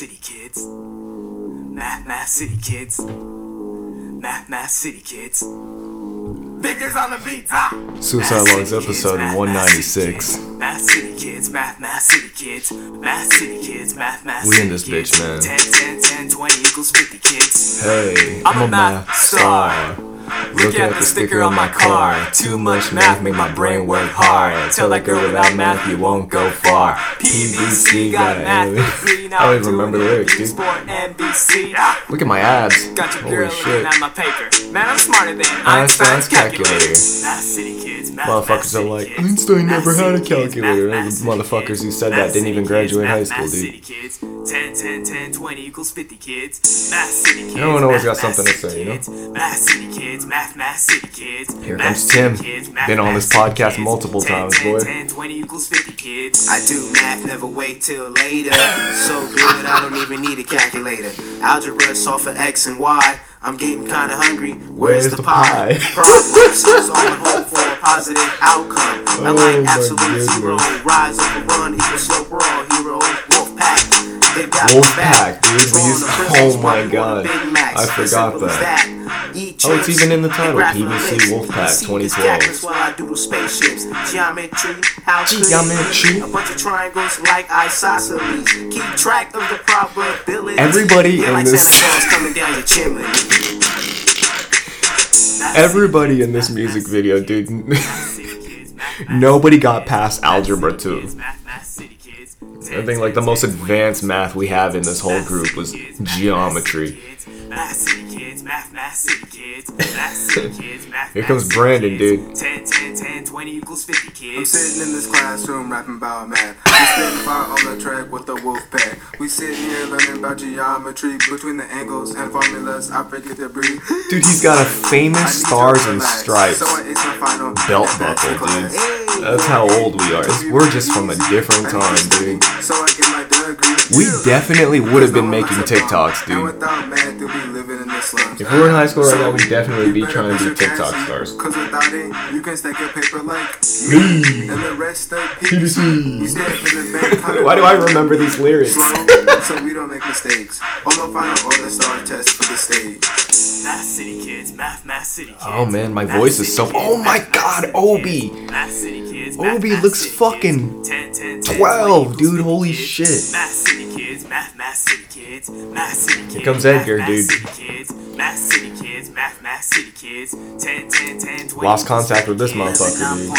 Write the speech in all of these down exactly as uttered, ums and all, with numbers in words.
City Kids. Math, Math City Kids. Math, Math City Kids. Victors on the beats, ah! Suicide Logs episode math, one ninety-six. Math City Kids, Math, Math City Kids. Math City Kids, Math, Math City Kids. We in this bitch, man. ten, ten, ten, twenty equals fifty kids. Hey, I'm a math star. Look at the sticker on my car. Too much math make my brain work hard. Tell that girl without math you won't go far. P B C got math degree. Now I don't even remember the lyrics, dude. Look at my abs. Got your girl looking at my paper. Man, I'm smarter than Einstein's calculator. Motherfuckers are like, Einstein never had a calculator. Those motherfuckers who said that didn't even graduate high school, dude. ten, ten, ten, twenty equals fifty kids. Everyone always got something to say, you know? Math, math, city kids. Here comes Tim. Been on this podcast multiple times, boy. ten, ten, twenty equals fifty kids. I do math, never wait till later. So good, I don't even need a calculator. Algebra, solve for X and Y. I'm getting kinda hungry. Where's, Where's the, the pie? Problems, so I hope for a positive outcome. I like absolute zero. Rise up and run, equal slope, we're all heroes. Wolfpack, they got Wolfpack, dude. We used oh my god. I forgot that. Oh, it's even in the title. P B C Wolfpack twenty twelve. Geometry, how geometry. A bunch of triangles like isosceles. Keep track of the probability. Everybody in this Everybody in this music video, dude. Nobody got past algebra two. I think like the most advanced math we have in this whole group was geometry. Here comes Brandon, dude. ten, ten, ten, twenty equals fifty kids. I'm sitting in this classroom rapping about math. We sitting far on the track with the wolf pack. We sitting here learning about geometry. Between the angles and formulas, I forget to breathe. Dude, he's got a famous Stars and Stripes belt buckle, dude. That's how old we are. We're just from a different time, dude. We definitely would have been making TikToks, dude. If we were in high school right now, we'd definitely be trying to be TikTok stars. Cause without it, you can stack your paper like me. And the rest of P B C. Why do I remember these lyrics? So we don't make mistakes. Although final all the star test for the stage. Math City Kids, Math, Math City Kids. Oh man, my voice is so. Oh my god, Obi! Obi looks fucking twelve, dude. Holy shit. Math City Kids, Math, Math City Kids. Math City Kids. Here comes Edgar, dude. Math City Kids, Math, Math City Kids. ten, ten, ten, twenty. Lost contact with this motherfucker, dude.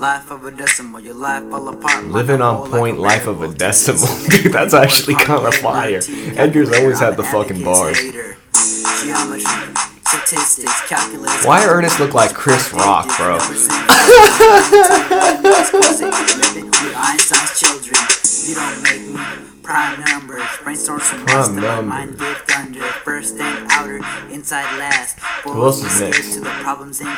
Life of a decimal, your life all apart. Living on point, life of a decimal. Dude, that's actually kind of fire. Edgar's always had the fucking bars. Why Ernest look like Chris Rock, bro? Prime numbers, brainstorm some rest of my mind, give thunder, first and outer, inside last. Who else is next? I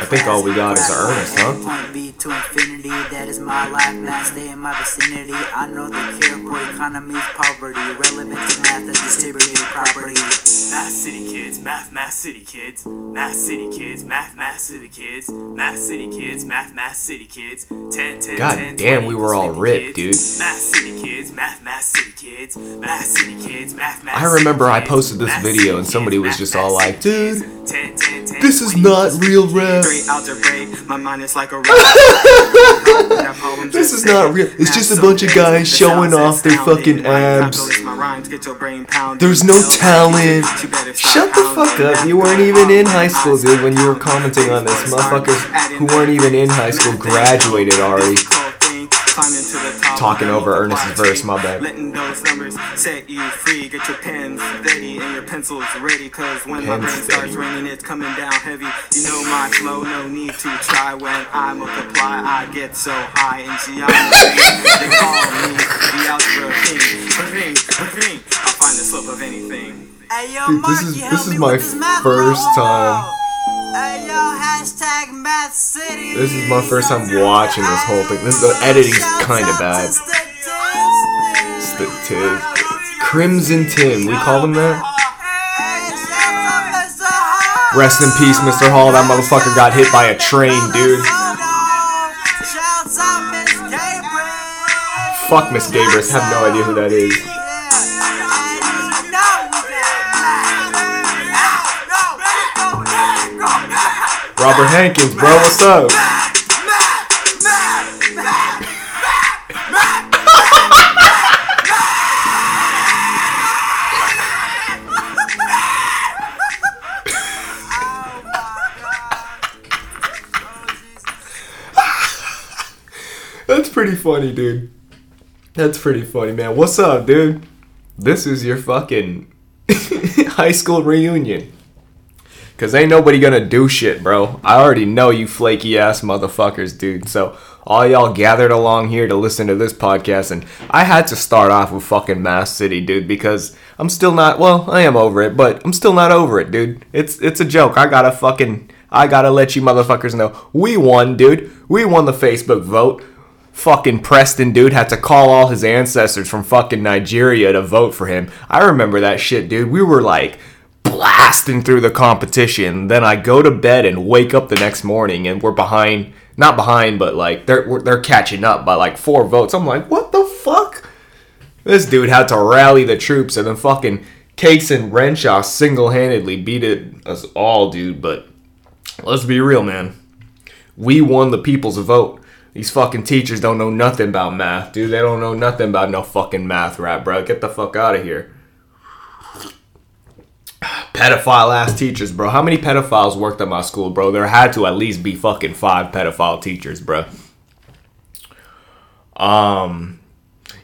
think all we got is Ernest, huh? Point B to infinity, that is my life, last day in my vicinity. I know the care for economy's poverty, relevant to math as distributed property. Math City Kids, Math, Math City Kids. Math City Kids, Math, Math City Kids. Math City Kids, Math, Math City Kids. ten, ten, god damn, we were all ripped, dude. Math City Kids, Math, Math City Kids. I remember I posted this video and somebody was just all like, dude, this is not real rap. This is not real. It's just a bunch of guys showing off their fucking abs. There's no talent. Shut the fuck up. You weren't even in high school, dude, when you were commenting on this. Motherfuckers who weren't even in high school graduated already. Talking over Ernest's verse, my bad. Letting those numbers set you free. Get your pens ready and your pencils ready. Cause when my brain starts ringing, it's coming down heavy. You know my flow, no need to try. When I multiply, I get so high in geometry. They call me the algebra king. I'll find the slope of anything. Dude, this is, this is my first time. This is my first time watching this whole thing. This, the editing's kind of bad. Crimson Tim, we call him that? Rest in peace, Mister Hall. That motherfucker got hit by a train, dude. Fuck Miss Gabris, have no idea who that is. Robert Hankins, bro, what's up? That's pretty funny, dude. That's pretty funny, man. What's up, dude? This is your fucking high school reunion. Because ain't nobody gonna do shit, bro. I already know you flaky ass motherfuckers, dude. So all y'all gathered along here to listen to this podcast. And I had to start off with fucking Math City, dude. Because I'm still not, well, I am over it. But I'm still not over it, dude. It's it's a joke. I gotta fucking, I gotta let you motherfuckers know. We won, dude. We won the Facebook vote. Fucking Preston, dude, had to call all his ancestors from fucking Nigeria to vote for him. I remember that shit, dude. We were like blasting through the competition. Then I go to bed and wake up the next morning and we're behind. Not behind, but like they're we're, they're catching up by like four votes. I'm like, what the fuck? This dude had to rally the troops, and then fucking Cakes and Renshaw single-handedly beat it, us all, dude. But let's be real, man. We won the people's vote. These fucking teachers don't know nothing about math, dude. They don't know nothing about no fucking math rap, bro. Get the fuck out of here. Pedophile-ass teachers, bro. How many pedophiles worked at my school, bro? There had to at least be fucking five pedophile teachers, bro. Um,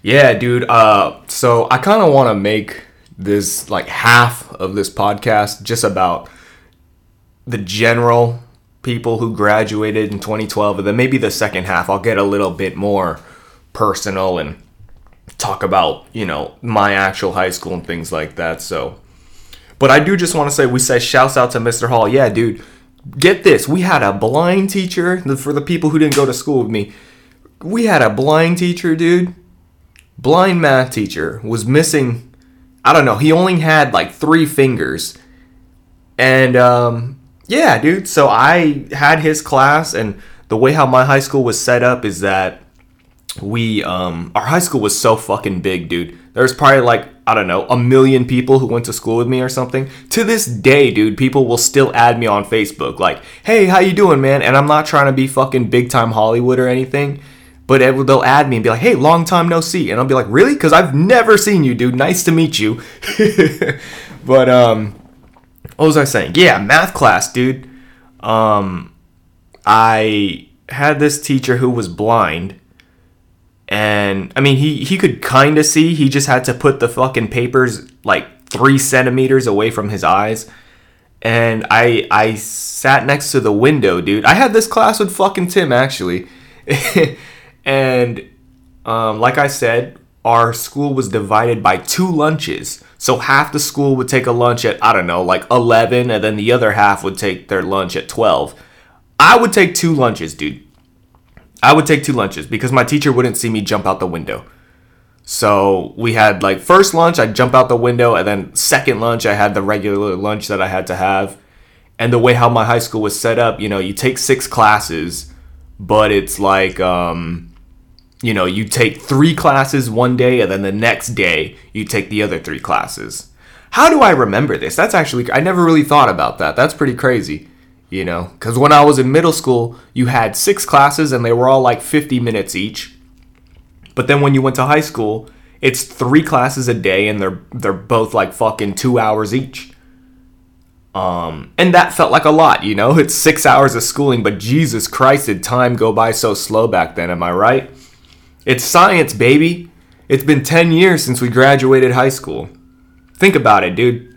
yeah, dude. Uh, so I kind of want to make this, like, half of this podcast just about the general people who graduated in twenty twelve, and then maybe the second half I'll get a little bit more personal and talk about, you know, my actual high school and things like that. So, but I do just want to say, we say shouts out to Mister Hall. Yeah, dude, get this, we had a blind teacher. For the people who didn't go to school with me, we had a blind teacher, dude. Blind math teacher was missing, I don't know, he only had like three fingers, and um yeah, dude, so I had his class, and the way how my high school was set up is that we, um, our high school was so fucking big, dude. There's probably like, I don't know, a million people who went to school with me or something. To this day, dude, people will still add me on Facebook, like, hey, how you doing, man? And I'm not trying to be fucking big time Hollywood or anything, but it, they'll add me and be like, hey, long time no see. And I'll be like, really? Because I've never seen you, dude. Nice to meet you. But, um... what was I saying? Yeah, math class, dude. Um, I had this teacher who was blind. And, I mean, he, he could kind of see. He just had to put the fucking papers, like, three centimeters away from his eyes. And I I sat next to the window, dude. I had this class with fucking Tim, actually. And, um, like I said, our school was divided by two lunches. So half the school would take a lunch at, I don't know, like eleven, and then the other half would take their lunch at twelve. I would take two lunches, dude. I would take two lunches because my teacher wouldn't see me jump out the window. So we had like first lunch, I'd jump out the window, and then second lunch, I had the regular lunch that I had to have. And the way how my high school was set up, you know, you take six classes, but it's like, um... you know, you take three classes one day, and then the next day, you take the other three classes. How do I remember this? That's actually, I never really thought about that. That's pretty crazy, you know? Because when I was in middle school, you had six classes, and they were all like fifty minutes each. But then when you went to high school, it's three classes a day, and they're they're both like fucking two hours each. Um, and that felt like a lot, you know? It's six hours of schooling, but Jesus Christ, did time go by so slow back then, am I right? It's science, baby. It's been ten years since we graduated high school. Think about it, dude.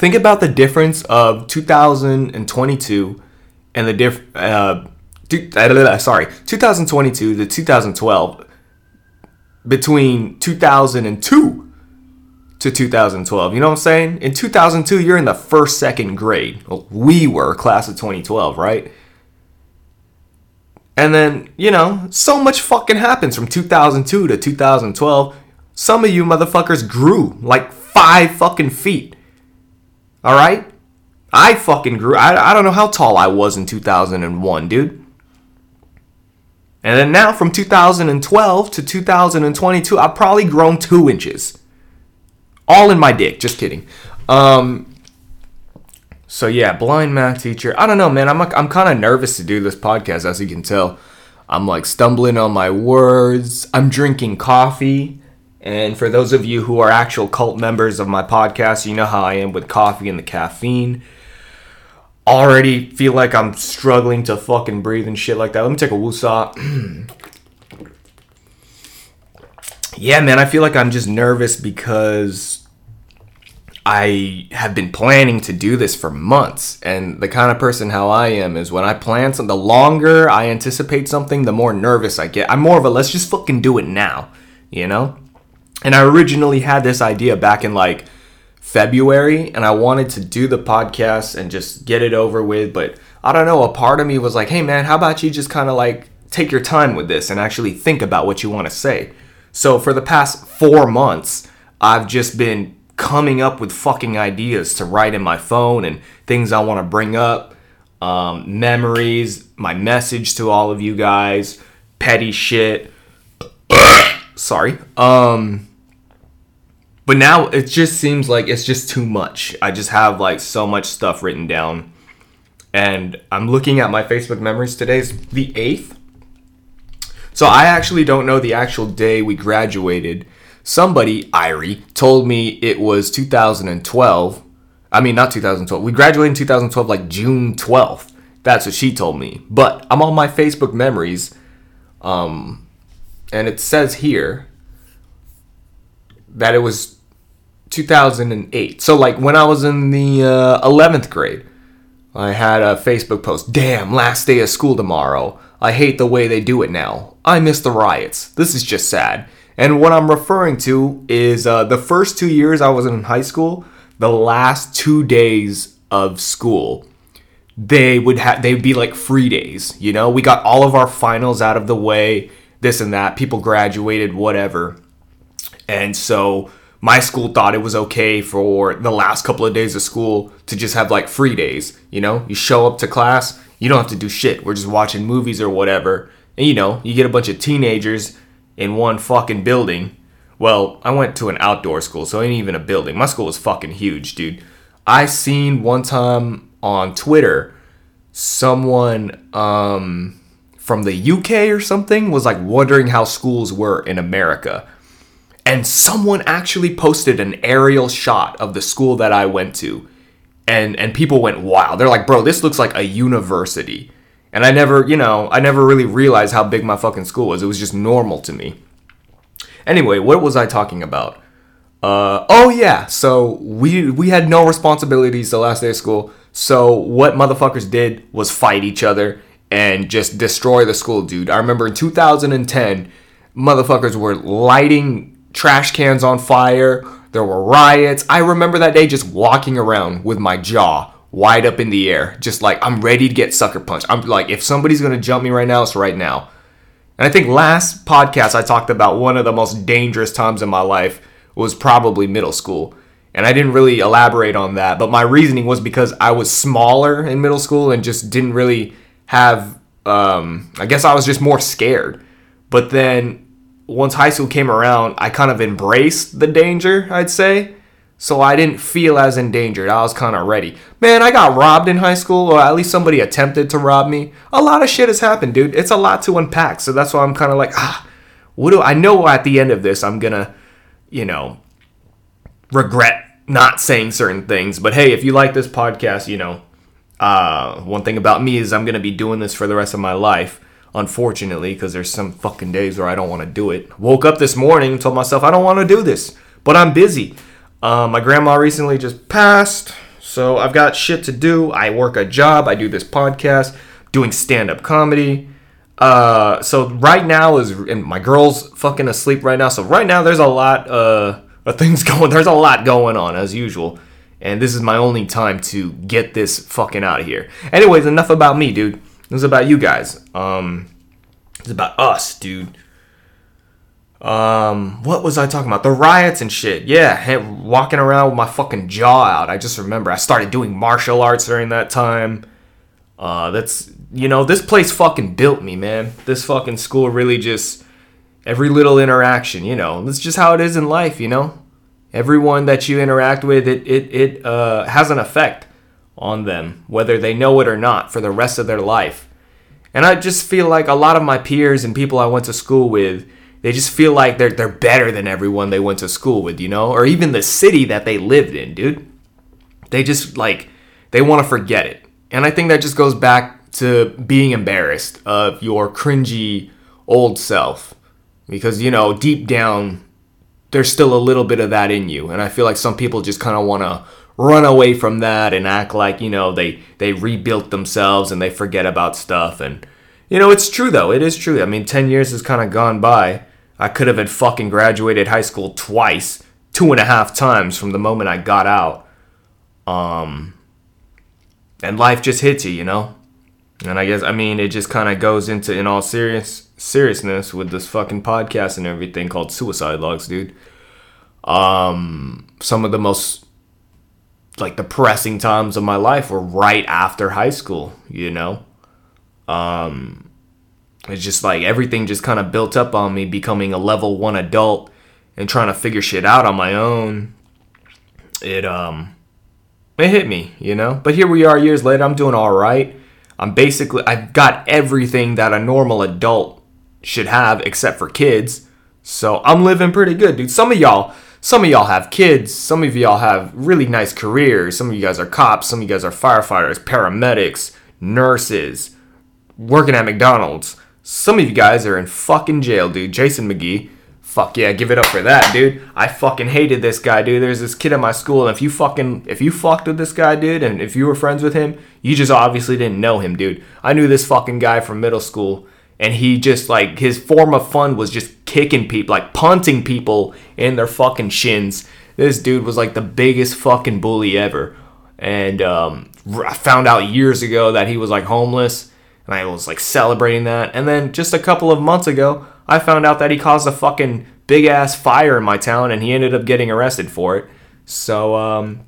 Think about the difference of two thousand twenty-two and the diff. Uh, two, uh, sorry, two thousand twenty-two to two thousand twelve. Between two thousand two to two thousand twelve, you know what I'm saying? In two thousand two, you're in the first, second grade. Well, we were class of twenty twelve, right? And then, you know, so much fucking happens from two thousand two to two thousand twelve. Some of you motherfuckers grew like five fucking feet. All right? I fucking grew. I, I don't know how tall I was in two thousand one, dude. And then now from two thousand twelve to two thousand twenty-two, I've probably grown two inches. All in my dick. Just kidding. Um, So yeah, blind math teacher. I don't know, man. I'm I'm kind of nervous to do this podcast, as you can tell. I'm like stumbling on my words. I'm drinking coffee. And for those of you who are actual cult members of my podcast, you know how I am with coffee and the caffeine. Already feel like I'm struggling to fucking breathe and shit like that. Let me take a woosah. Yeah, man, I feel like I'm just nervous because I have been planning to do this for months. And the kind of person how I am is when I plan something, the longer I anticipate something, the more nervous I get. I'm more of a, let's just fucking do it now, you know? And I originally had this idea back in like February, and I wanted to do the podcast and just get it over with. But I don't know, a part of me was like, hey man, how about you just kind of like take your time with this and actually think about what you want to say. So for the past four months, I've just been coming up with fucking ideas to write in my phone and things I want to bring up, um, memories, my message to all of you guys, petty shit. Sorry. Um, but now it just seems like it's just too much. I just have like so much stuff written down. And I'm looking at my Facebook memories. Today's the eighth. So I actually don't know the actual day we graduated. Somebody, Irie, told me it was two thousand twelve. I mean, not two thousand twelve. We graduated in two thousand twelve, like June twelfth. That's what she told me. But I'm on my Facebook memories. Um... And it says here that it was two thousand eight. So, like, when I was in the uh, eleventh grade, I had a Facebook post. Damn, last day of school tomorrow. I hate the way they do it now. I miss the riots. This is just sad. And what I'm referring to is uh, the first two years I was in high school, the last two days of school, they would ha- they'd be like free days. You know, we got all of our finals out of the way. This and that, people graduated, whatever. And so my school thought it was okay for the last couple of days of school to just have like free days. You know, you show up to class, you don't have to do shit. We're just watching movies or whatever. And you know, you get a bunch of teenagers in one fucking building. Well, I went to an outdoor school, so it ain't even a building. My school was fucking huge, dude. I seen one time on Twitter, someone, um... from the U K or something, was like wondering how schools were in America. And someone actually posted an aerial shot of the school that I went to. And and people went wild. They're like, bro, this looks like a university. And I never, you know, I never really realized how big my fucking school was. It was just normal to me. Anyway, what was I talking about? Uh, oh yeah, so we we had no responsibilities the last day of school. So what motherfuckers did was fight each other and just destroy the school, dude. I remember in two thousand ten, motherfuckers were lighting trash cans on fire. There were riots. I remember that day just walking around with my jaw wide up in the air. Just like, I'm ready to get sucker punched. I'm like, if somebody's going to jump me right now, it's right now. And I think last podcast I talked about one of the most dangerous times in my life was probably middle school. And I didn't really elaborate on that. But my reasoning was because I was smaller in middle school and just didn't really have, um, I guess I was just more scared. But then once high school came around, I kind of embraced the danger, I'd say. So I didn't feel as endangered. I was kind of ready. Man, I got robbed in high school, or at least somebody attempted to rob me. A lot of shit has happened, dude. It's a lot to unpack. So that's why I'm kind of like, ah, what do I know at the end of this, I'm going to, you know, regret not saying certain things. But hey, if you like this podcast, you know, Uh, one thing about me is I'm going to be doing this for the rest of my life, unfortunately, because there's some fucking days where I don't want to do it. Woke up this morning and told myself I don't want to do this, but I'm busy. Uh, my grandma recently just passed, so I've got shit to do. I work a job. I do this podcast, doing stand-up comedy. Uh, so right now is, and my girl's fucking asleep right now. So right now there's a lot uh, of things going. There's a lot going on as usual. And this is my only time to get this fucking out of here. Anyways, enough about me, dude. This is about you guys. Um, it's about us, dude. Um, what was I talking about? The riots and shit. Yeah, walking around with my fucking jaw out. I just remember I started doing martial arts during that time. Uh, that's, you know, this place fucking built me, man. This fucking school really just, every little interaction, you know. That's just how it is in life, you know. Everyone that you interact with, it it, it uh, has an effect on them, whether they know it or not, for the rest of their life. And I just feel like a lot of my peers and people I went to school with, they just feel like they're they're better than everyone they went to school with, you know? Or even the city that they lived in, dude. They just, like, they want to forget it. And I think that just goes back to being embarrassed of your cringy old self. Because, you know, deep down, there's still a little bit of that in you. And I feel like some people just kind of want to run away from that and act like, you know, they, they rebuilt themselves and they forget about stuff. And, you know, it's true, though. It is true. I mean, ten years has kind of gone by. I could have had fucking graduated high school twice, two and a half times from the moment I got out. Um, and life just hits you, you know? And I guess, I mean, it just kind of goes into, in all serious seriousness with this fucking podcast and everything called Suicide Logs, dude. Um, some of the most, like, depressing times of my life were right after high school, you know? Um, it's just like everything just kind of built up on me becoming a level one adult and trying to figure shit out on my own. It, um, it hit me, you know? But here we are years later. I'm doing all right. I'm basically, I've got everything that a normal adult should have except for kids. So I'm living pretty good, dude. Some of y'all, some of y'all have kids. Some of y'all have really nice careers. Some of you guys are cops. Some of you guys are firefighters, paramedics, nurses, working at McDonald's. Some of you guys are in fucking jail, dude. Jason McGee. Fuck yeah, give it up for that, dude. I fucking hated this guy, dude. There's this kid at my school, and if you fucking, if you fucked with this guy, dude, and if you were friends with him, you just obviously didn't know him, dude. I knew this fucking guy from middle school, and he just, like, his form of fun was just kicking people, like, punting people in their fucking shins. This dude was, like, the biggest fucking bully ever. And um, I found out years ago that he was, like, homeless, and I was, like, celebrating that. And then just a couple of months ago, I found out that he caused a fucking big-ass fire in my town, and he ended up getting arrested for it. So, um,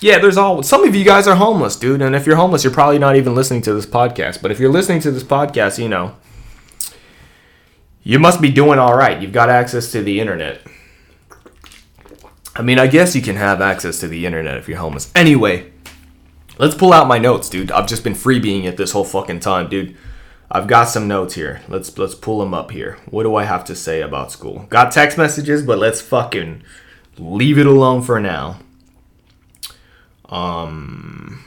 yeah, there's all... Some of you guys are homeless, dude, and if you're homeless, you're probably not even listening to this podcast. But if you're listening to this podcast, you know, you must be doing all right. You've got access to the internet. I mean, I guess you can have access to the internet if you're homeless. Anyway, let's pull out my notes, dude. I've just been freebeing it this whole fucking time, dude. I've got some notes here. Let's let's pull them up here. What do I have to say about school? Got text messages, but let's fucking leave it alone for now. Um,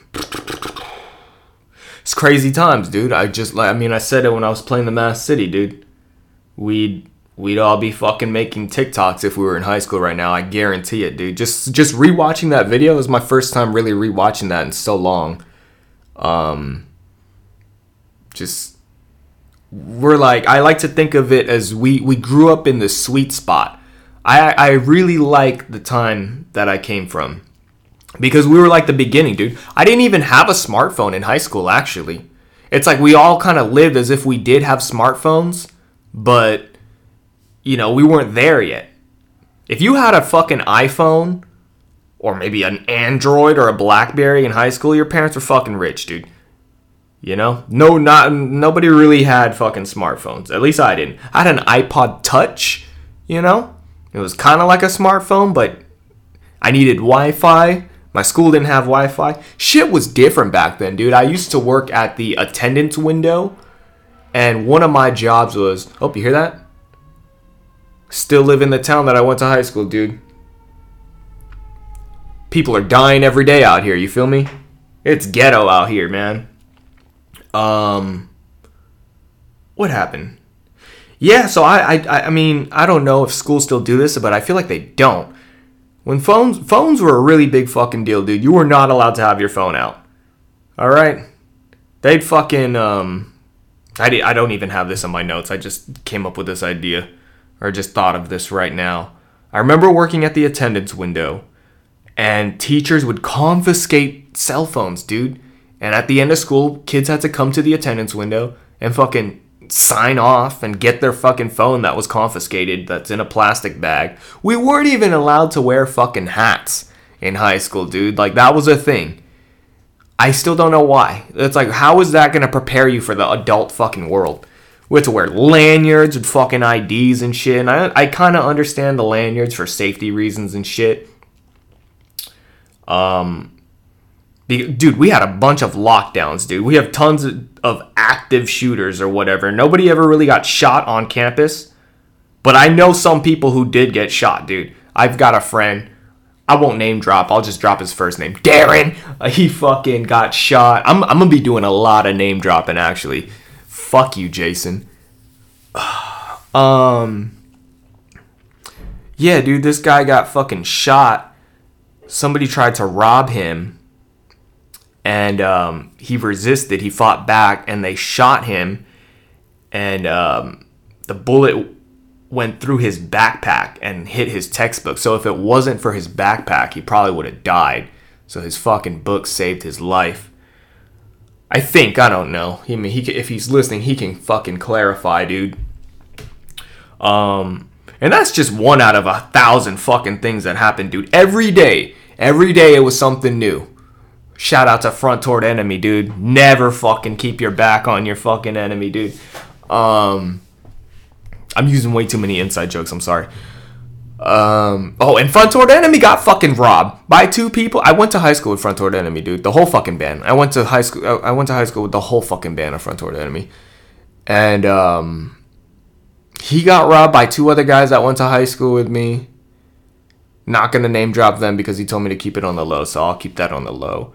it's crazy times, dude. I just like I mean I said it when I was playing the Math City, dude. We'd we'd all be fucking making TikToks if we were in high school right now. I guarantee it, dude. Just just rewatching that video was my first time really rewatching that in so long. Um, just. We're like, I like to think of it as we, we grew up in the sweet spot. I I really like the time that I came from because we were like the beginning, dude. I didn't even have a smartphone in high school, actually. It's like we all kind of lived as if we did have smartphones, but, you know, we weren't there yet. If you had a fucking iPhone or maybe an Android or a BlackBerry in high school, your parents were fucking rich, dude. You know, no, not nobody really had fucking smartphones. At least I didn't. I had an iPod Touch, you know, it was kind of like a smartphone, but I needed Wi-Fi. My school didn't have Wi-Fi. Shit was different back then, dude. I used to work at the attendance window, and one of my jobs was, oh, you hear that? Still live in the town that I went to high school, dude. People are dying every day out here. You feel me? It's ghetto out here, man. Um, what happened? Yeah, so I, I, I mean, I don't know if schools still do this, but I feel like they don't. When phones, phones were a really big fucking deal, dude. You were not allowed to have your phone out. All right? They'd fucking, um, I, did, I don't even have this in my notes. I just came up with this idea, or just thought of this right now. I remember working at the attendance window, and teachers would confiscate cell phones, dude. And at the end of school, kids had to come to the attendance window and fucking sign off and get their fucking phone that was confiscated that's in a plastic bag. We weren't even allowed to wear fucking hats in high school, dude. Like, that was a thing. I still don't know why. It's like, how is that going to prepare you for the adult fucking world? We had to wear lanyards and fucking I Ds and shit. And I, I kind of understand the lanyards for safety reasons and shit. Um... Dude, we had a bunch of lockdowns, dude. We have tons of, of active shooters or whatever. Nobody ever really got shot on campus. But I know some people who did get shot, dude. I've got a friend. I won't name drop. I'll just drop his first name. Darren. Uh, he fucking got shot. I'm, I'm going to be doing a lot of name dropping, actually. Fuck you, Jason. um... Yeah, dude, this guy got fucking shot. Somebody tried to rob him. And um, he resisted. He fought back, and they shot him. And um, the bullet went through his backpack and hit his textbook. So if it wasn't for his backpack, he probably would have died. So his fucking book saved his life. I think. I don't know. I mean, he, if he's listening, he can fucking clarify, dude. Um, and that's just one out of a thousand fucking things that happened, dude. Every day. Every day it was something new. Shout out to Front Toward Enemy, dude. Never fucking keep your back on your fucking enemy, dude. Um, I'm using way too many inside jokes. I'm sorry. Um, oh, and Front Toward Enemy got fucking robbed by two people. I went to high school with Front Toward Enemy, dude. The whole fucking band. I went to high school. I went to high school with the whole fucking band of Front Toward Enemy, and um, he got robbed by two other guys that went to high school with me. Not gonna name drop them because he told me to keep it on the low, so I'll keep that on the low.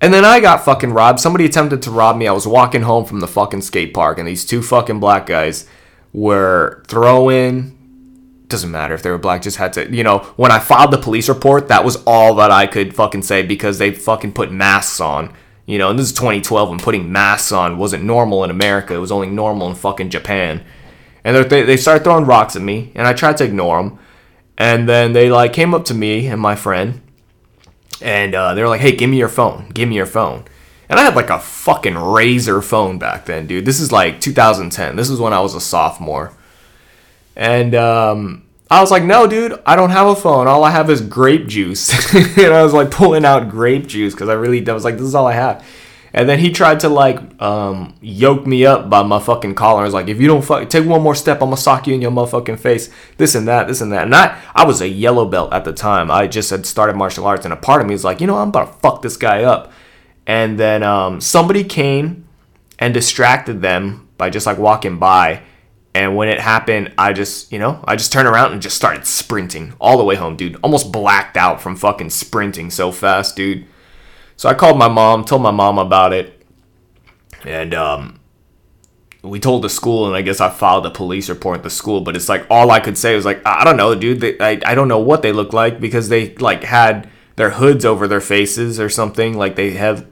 And then I got fucking robbed. Somebody attempted to rob me. I was walking home from the fucking skate park, and these two fucking black guys were throwing... Doesn't matter if they were black, just had to... You know, when I filed the police report, that was all that I could fucking say because they fucking put masks on. You know, and this is twenty twelve, and putting masks on wasn't normal in America. It was only normal in fucking Japan. And they they started throwing rocks at me, and I tried to ignore them. And then they, like, came up to me and my friend... And uh, they were like, hey, give me your phone. Give me your phone. And I had like a fucking razor phone back then, dude. This is like two thousand ten. This is when I was a sophomore. And um, I was like, no, dude, I don't have a phone. All I have is grape juice. And I was like pulling out grape juice because I really, I was like, this is all I have. And then he tried to like um, yoke me up by my fucking collar. I was like, if you don't fuck, take one more step, I'm going to sock you in your motherfucking face. This and that, this and that. And I, I was a yellow belt at the time. I just had started martial arts. And a part of me was like, you know, I'm about to fuck this guy up. And then um, somebody came and distracted them by just like walking by. And when it happened, I just, you know, I just turned around and just started sprinting all the way home, dude. Almost blacked out from fucking sprinting so fast, dude. So I called my mom, told my mom about it, and um, we told the school, and I guess I filed a police report at the school, but it's like all I could say was like, I don't know, dude, they, I, I don't know what they look like because they like had their hoods over their faces or something, like they have,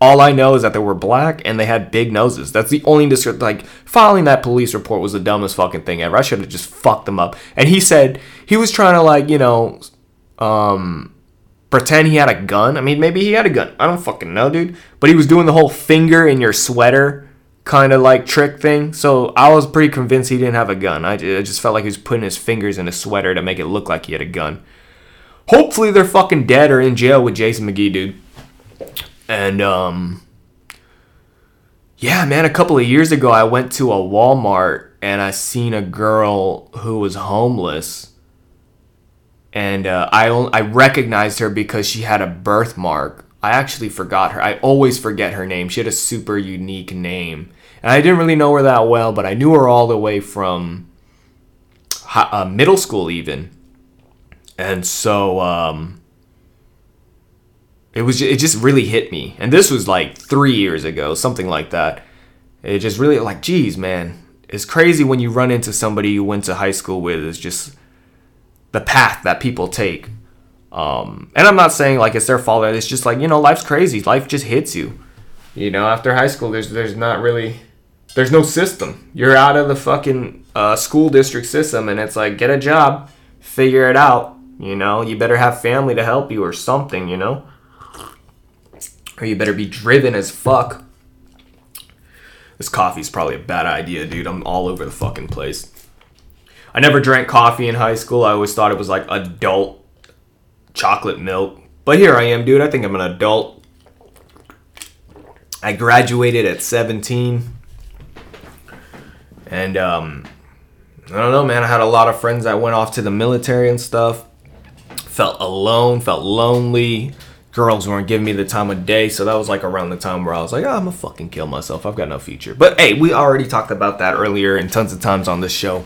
all I know is that they were black and they had big noses. That's the only, description. Like filing that police report was the dumbest fucking thing ever. I should have just fucked them up. And he said, he was trying to like, you know, um... pretend he had a gun. I mean, maybe he had a gun. I don't fucking know, dude. But he was doing the whole finger in your sweater kind of like trick thing. So I was pretty convinced he didn't have a gun. I just felt like he was putting his fingers in his sweater to make it look like he had a gun. Hopefully they're fucking dead or in jail with Jason McGee, dude. And, um... yeah, man, a couple of years ago I went to a Walmart and I seen a girl who was homeless. And uh, I I recognized her because she had a birthmark. I actually forgot her. I always forget her name. She had a super unique name. And I didn't really know her that well, but I knew her all the way from uh, middle school even. And so um, it was it just really hit me. And this was like three years ago, something like that. It just really, like, geez, man. It's crazy when you run into somebody you went to high school with. It's just... the path that people take. Um, and I'm not saying like it's their fault. It's just like, you know, life's crazy. Life just hits you. You know, after high school, there's there's not really, there's no system. You're out of the fucking uh, school district system, and it's like, get a job, figure it out. You know, you better have family to help you or something, you know. Or you better be driven as fuck. This coffee's probably a bad idea, dude. I'm all over the fucking place. I never drank coffee in high school. I always thought it was like adult chocolate milk. But here I am, dude. I think I'm an adult. I graduated at seventeen. And um, I don't know, man. I had a lot of friends that went off to the military and stuff. Felt alone, felt lonely. girls weren't giving me the time of day, so that was like around the time where I was like, oh, I'm gonna fucking kill myself. I've got no future. But hey, we already talked about that earlier and tons of times on this show.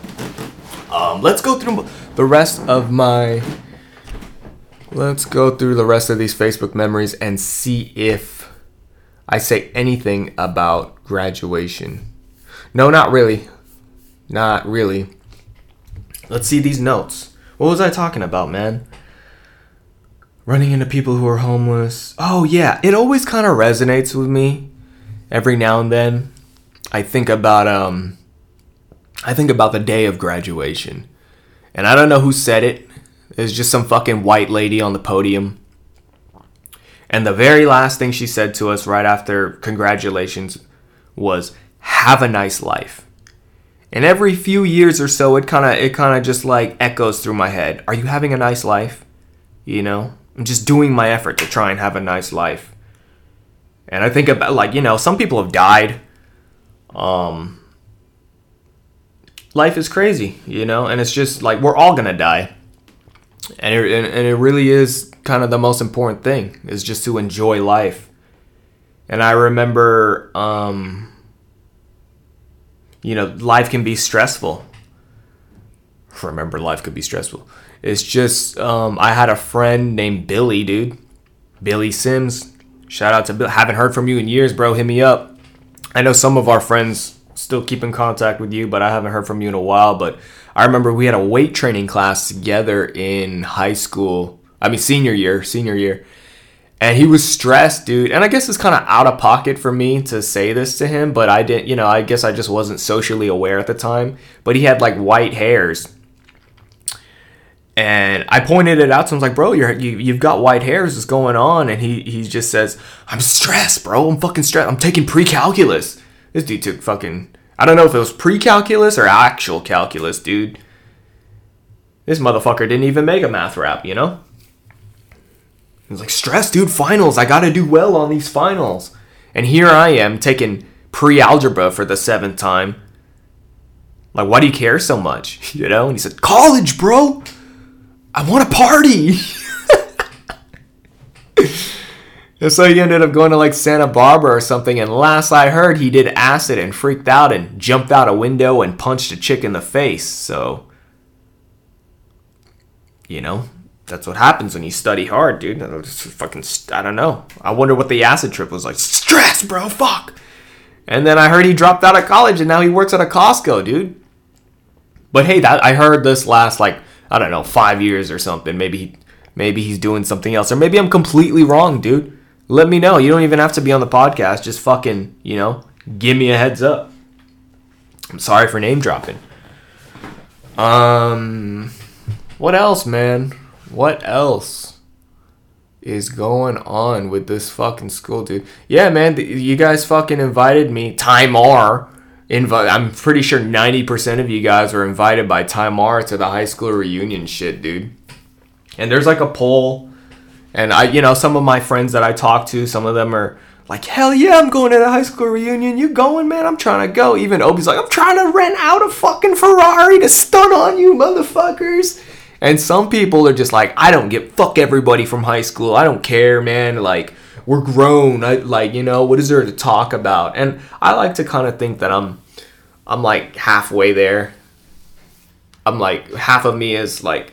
Um, let's go through the rest of my... Let's go through the rest of these Facebook memories and see if I say anything about graduation. No, not really. Not really. Let's see these notes. What was I talking about, man? Running into people who are homeless. Oh, yeah. It always kind of resonates with me. Every now and then, I think about um, I think about the day of graduation. And I don't know who said it. It was just some fucking white lady on the podium. And the very last thing she said to us right after congratulations was, "Have a nice life." And every few years or so, it kind of it kind of just like echoes through my head. Are you having a nice life? You know, I'm just doing my effort to try and have a nice life. And I think about, like, you know, some people have died. Um, life is crazy, you know, and it's just like we're all gonna die. And it, and, and it really is kind of the most important thing, is just to enjoy life. And I remember, um, you know, life can be stressful. Remember, life could be stressful. It's just, um, I had a friend named Billy, dude. Billy Sims. Shout out to Bill. Haven't heard from you in years, bro. Hit me up. I know some of our friends still keep in contact with you, but I haven't heard from you in a while. But I remember we had a weight training class together in high school. I mean, senior year, senior year. And he was stressed, dude. And I guess it's kind of out of pocket for me to say this to him, but I didn't, you know, I guess I just wasn't socially aware at the time. But he had like white hairs. And I pointed it out to him. I was like, bro, you're, you, you've got white hairs. What's going on? And he, he just says, I'm stressed, bro. I'm fucking stressed. I'm taking pre-calculus. This dude took fucking... I don't know if it was pre-calculus or actual calculus, dude. This motherfucker didn't even make a math rap, you know? He was like, stressed, dude. Finals. I got to do well on these finals. And here I am taking pre-algebra for the seventh time. Like, why do you care so much? You know? And he said, college, bro. I want to party. And so he ended up going to like Santa Barbara or something. And last I heard, he did acid and freaked out and jumped out a window and punched a chick in the face. So, you know, that's what happens when you study hard, dude. I just fucking, I don't know. I wonder what the acid trip was like. Stress, bro. Fuck. And then I heard he dropped out of college and now he works at a Costco, dude. But hey, that I heard this last like, I don't know, five years or something. Maybe maybe he's doing something else. Or maybe I'm completely wrong, dude. Let me know. You don't even have to be on the podcast. Just fucking, you know, give me a heads up. I'm sorry for name dropping. Um, what else, man? What else is going on with this fucking school, dude? Yeah, man, you guys fucking invited me. Time R. Invi- I'm pretty sure ninety percent of you guys were invited by Time R to the high school reunion shit, dude. And there's like a poll. And I, you know, some of my friends that I talk to, some of them are like, hell yeah, I'm going to the high school reunion. You going, man? I'm trying to go. Even Obi's like, I'm trying to rent out a fucking Ferrari to stunt on you motherfuckers. And some people are just like, I don't give fuck everybody from high school. I don't care, man. Like, we're grown. I, like, you know, what is there to talk about? And I like to kind of think that I'm, I'm like halfway there. I'm like, half of me is like,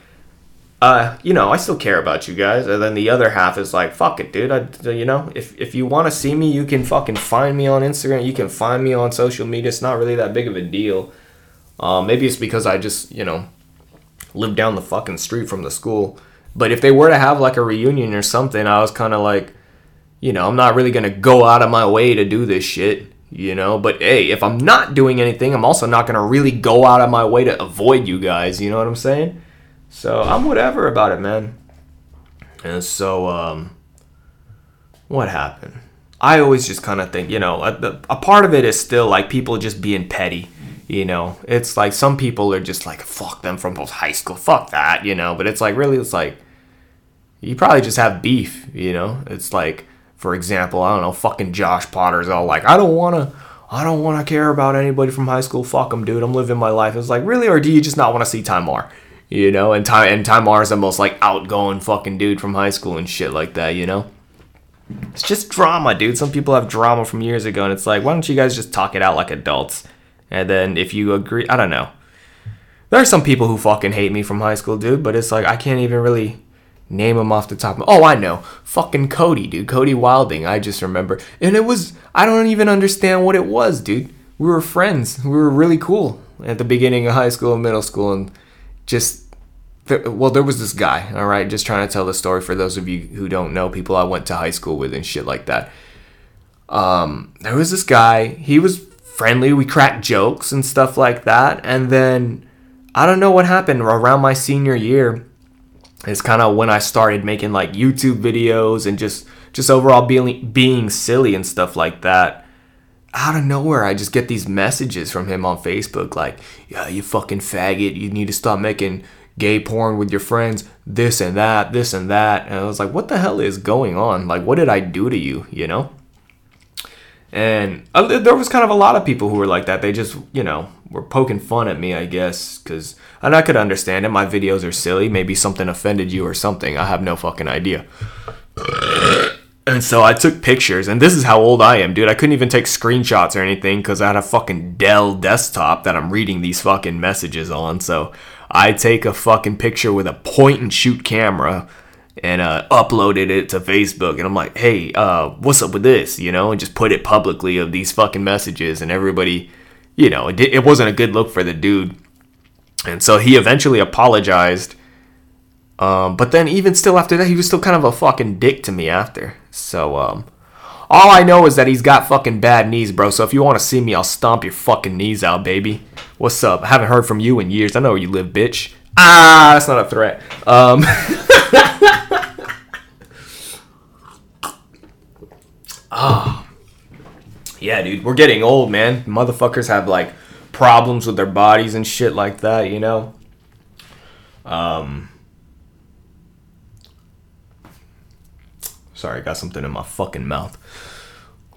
uh, you know, I still care about you guys. And then the other half is like, fuck it, dude. I, you know, if, if you want to see me, you can fucking find me on Instagram. You can find me on social media. It's not really that big of a deal. Uh, maybe it's because I just, you know, live down the fucking street from the school. But if they were to have like a reunion or something, I was kind of like, you know, I'm not really going to go out of my way to do this shit, you know. But, hey, if I'm not doing anything, I'm also not going to really go out of my way to avoid you guys. You know what I'm saying? So I'm whatever about it, man. And so um, what happened? I always just kind of think, you know, a, a part of it is still like people just being petty, you know. It's like some people are just like, fuck them from both high school. Fuck that, you know. But it's like really it's like you probably just have beef, you know. It's like, for example, I don't know, fucking Josh Potter's all like, I don't want to, I don't want to care about anybody from high school. Fuck them, dude. I'm living my life. It's like, really? Or do you just not want to see Time R? You know, and Time and Time R is the most, like, outgoing fucking dude from high school and shit like that, you know? It's just drama, dude. Some people have drama from years ago, and it's like, why don't you guys just talk it out like adults? And then if you agree, I don't know. There are some people who fucking hate me from high school, dude, but it's like, I can't even really name them off the top of my... Oh, I know. Fucking Cody, dude. Cody Wilding, I just remember. And it was... I don't even understand what it was, dude. We were friends. We were really cool at the beginning of high school and middle school, and just... Well, there was this guy, all right, just trying to tell the story for those of you who don't know, people I went to high school with and shit like that. Um, there was this guy. He was friendly. We cracked jokes and stuff like that. And then I don't know what happened around my senior year. It's kind of when I started making like YouTube videos and just, just overall being, being silly and stuff like that. Out of nowhere, I just get these messages from him on Facebook like, yeah, you fucking faggot. You need to stop making gay porn with your friends, this and that, this and that. And I was like, what the hell is going on? Like, what did I do to you, you know? And uh, there was kind of a lot of people who were like that. They just, you know, were poking fun at me, I guess, because and I could understand it. My videos are silly. Maybe something offended you or something. I have no fucking idea. And so I took pictures, and this is how old I am, dude. I couldn't even take screenshots or anything because I had a fucking Dell desktop that I'm reading these fucking messages on, so... I take a fucking picture with a point-and-shoot camera and uh, uploaded it to Facebook. And I'm like, hey, uh, what's up with this? You know, and just put it publicly of these fucking messages. And everybody, you know, it, did, it wasn't a good look for the dude. And so he eventually apologized. Um, but then even still after that, he was still kind of a fucking dick to me after. So um, all I know is that he's got fucking bad knees, bro. So if you want to see me, I'll stomp your fucking knees out, baby. What's up? I haven't heard from you in years. I know where you live, bitch. Ah, that's not a threat. Um, oh. Yeah, dude. We're getting old, man. Motherfuckers have, like, problems with their bodies and shit like that, you know? Um, sorry, I got something in my fucking mouth.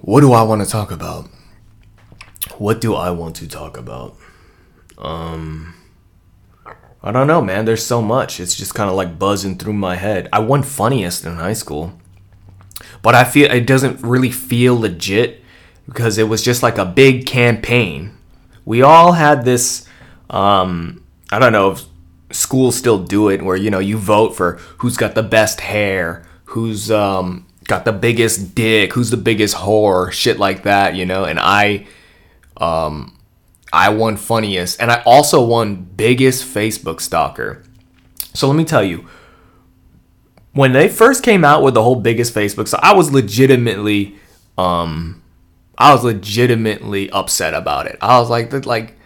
What do I want to talk about? What do I want to talk about? Um, I don't know, man. There's so much. It's just kind of like buzzing through my head. I won funniest in high school, but I feel it doesn't really feel legit because it was just like a big campaign. We all had this, um, I don't know if schools still do it where, you know, you vote for who's got the best hair, who's, um, got the biggest dick, who's the biggest whore, shit like that, you know? And I, um, I won funniest, and I also won biggest Facebook stalker. So let me tell you, when they first came out with the whole biggest Facebook, so I was legitimately, um, I was legitimately upset about it. I was like, like,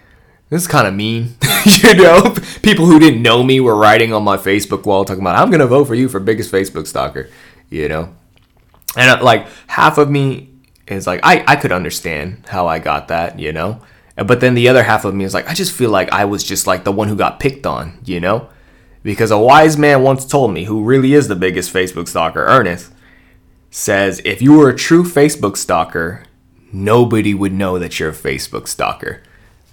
this is kind of mean, you know. People who didn't know me were writing on my Facebook wall talking about, I'm gonna vote for you for biggest Facebook stalker, you know. And like half of me is like, I I could understand how I got that, you know. But then the other half of me is like, I just feel like I was just like the one who got picked on, you know? Because a wise man once told me, who really is the biggest Facebook stalker, Ernest, says, if you were a true Facebook stalker, nobody would know that you're a Facebook stalker.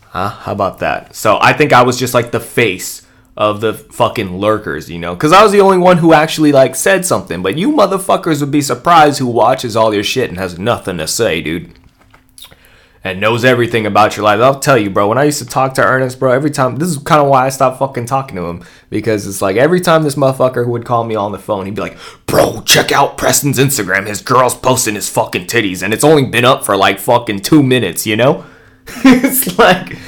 Huh? How about that? So I think I was just like the face of the fucking lurkers, you know? Because I was the only one who actually like said something. But you motherfuckers would be surprised who watches all your shit and has nothing to say, dude. And knows everything about your life. I'll tell you, bro, when I used to talk to Ernest, bro, every time, this is kind of why I stopped fucking talking to him, because it's like every time this motherfucker would call me on the phone, he'd be like, bro, check out Preston's Instagram, his girl's posting his fucking titties, and it's only been up for like fucking two minutes, you know? It's like,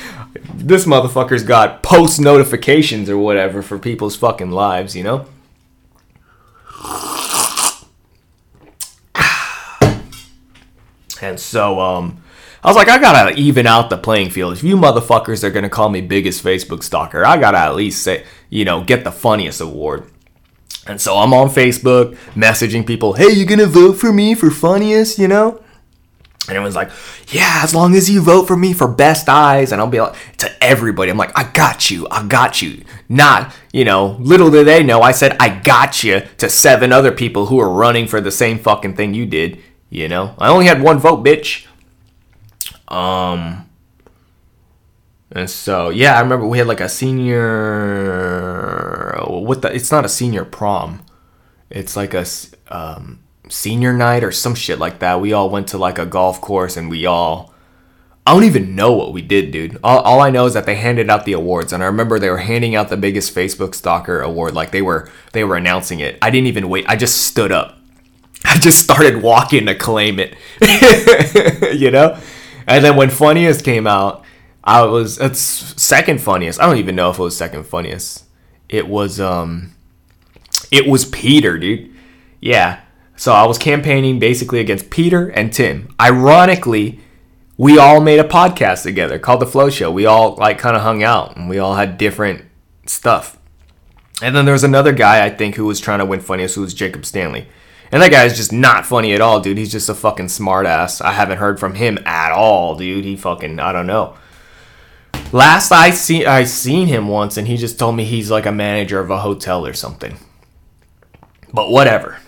this motherfucker's got post notifications or whatever for people's fucking lives, you know? And so, um... I was like, I gotta even out the playing field. If you motherfuckers are gonna call me biggest Facebook stalker, I gotta at least say, you know, get the funniest award. And so I'm on Facebook messaging people, hey, you gonna vote for me for funniest, you know? And everyone's like, yeah, as long as you vote for me for best eyes. And I'll be like, to everybody, I'm like, I got you, I got you. Not, you know, little did they know, I said, I got you to seven other people who are running for the same fucking thing you did, you know? I only had one vote, bitch. Um, and so, yeah, I remember we had like a senior, what the, it's not a senior prom. It's like a, um, senior night or some shit like that. We all went to like a golf course and we all, I don't even know what we did, dude. All, all I know is that they handed out the awards, and I remember they were handing out the biggest Facebook stalker award. Like they were, they were announcing it. I didn't even wait. I just stood up. I just started walking to claim it, you know? And then when Funniest came out, I was, it's second funniest. I don't even know if it was second funniest. It was, um, it was Peter, dude. Yeah. So I was campaigning basically against Peter and Tim. Ironically, we all made a podcast together called The Flow Show. We all like kind of hung out and we all had different stuff. And then there was another guy, I think, who was trying to win Funniest, who was Jacob Stanley. And that guy's just not funny at all, dude. He's just a fucking smartass. I haven't heard from him at all, dude. He fucking, I don't know. Last I see, I seen him once, and he just told me he's like a manager of a hotel or something. But whatever.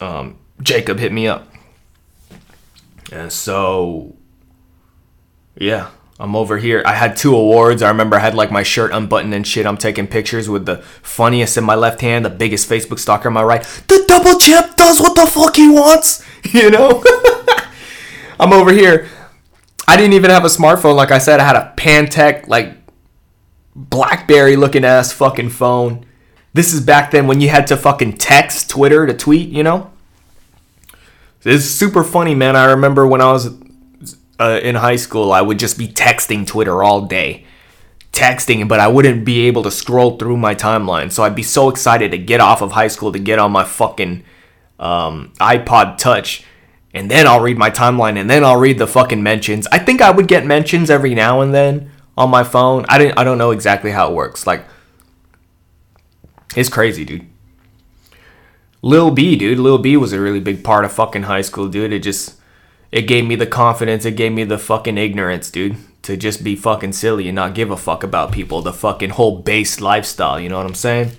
Um, Jacob hit me up. And so, yeah, I'm over here. I had two awards. I remember I had like my shirt unbuttoned and shit. I'm taking pictures with the funniest in my left hand, the biggest Facebook stalker in my right. The double champ does what the fuck he wants, you know? I'm over here. I didn't even have a smartphone. Like I said, I had a Pantech, like BlackBerry looking ass fucking phone. This is back then when you had to fucking text Twitter to tweet, you know? It's super funny, man. I remember when I was uh, in high school, I would just be texting Twitter all day. Texting, but I wouldn't be able to scroll through my timeline. So I'd be so excited to get off of high school to get on my fucking um, iPod Touch. And then I'll read my timeline, and then I'll read the fucking mentions. I think I would get mentions every now and then on my phone. I didn't. I don't know exactly how it works. Like... It's crazy, dude. Lil B, dude. Lil B was a really big part of fucking high school, dude. It just, it gave me the confidence. It gave me the fucking ignorance, dude. To just be fucking silly and not give a fuck about people. The fucking whole base lifestyle, you know what I'm saying?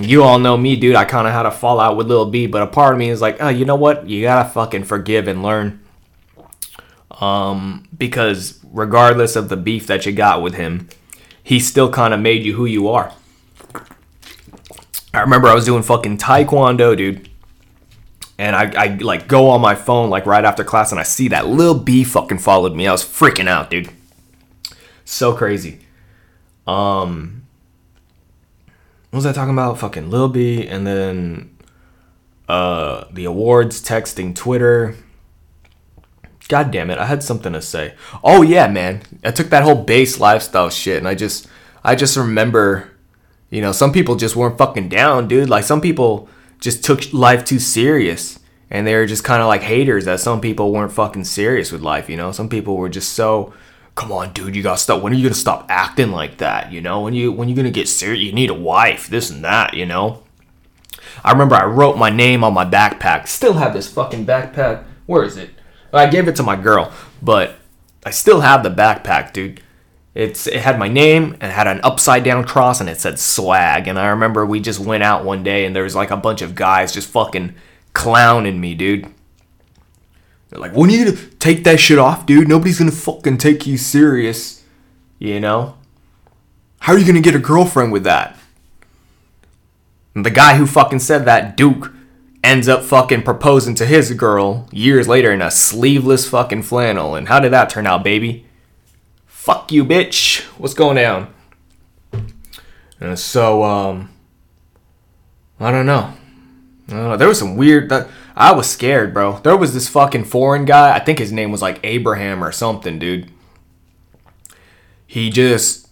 You all know me, dude. I kind of had a fallout with Lil B, but a part of me is like, oh, you know what? You gotta fucking forgive and learn. Um, because regardless of the beef that you got with him, he still kind of made you who you are. I remember I was doing fucking taekwondo, dude, and I, I like go on my phone like right after class, and I see that Lil B fucking followed me. I was freaking out, dude. So crazy. Um, what was I talking about? Fucking Lil B, and then uh, the awards, texting, Twitter. God damn it, I had something to say. Oh yeah, man, I took that whole base lifestyle shit, and I just, I just remember. You know, some people just weren't fucking down, dude. Like, some people just took life too serious. And they were just kind of like haters that some people weren't fucking serious with life, you know? Some people were just so, come on, dude, you gotta stop. When are you gonna stop acting like that, you know? When you when you gonna get serious? You need a wife, this and that, you know? I remember I wrote my name on my backpack. Still have this fucking backpack. Where is it? I gave it to my girl, but I still have the backpack, dude. It's, it had my name and it had an upside down cross and it said swag. And I remember we just went out one day and there was like a bunch of guys just fucking clowning me, dude. They're like, when are you gonna take that shit off, dude? Nobody's gonna fucking take you serious, you know? How are you gonna get a girlfriend with that? And the guy who fucking said that, Duke, ends up fucking proposing to his girl years later in a sleeveless fucking flannel. And how did that turn out, baby? Fuck you, bitch. What's going down? And so, um, I don't know. I don't know. There was some weird, th- I was scared, bro. There was this fucking foreign guy. I think his name was like Abraham or something, dude. He just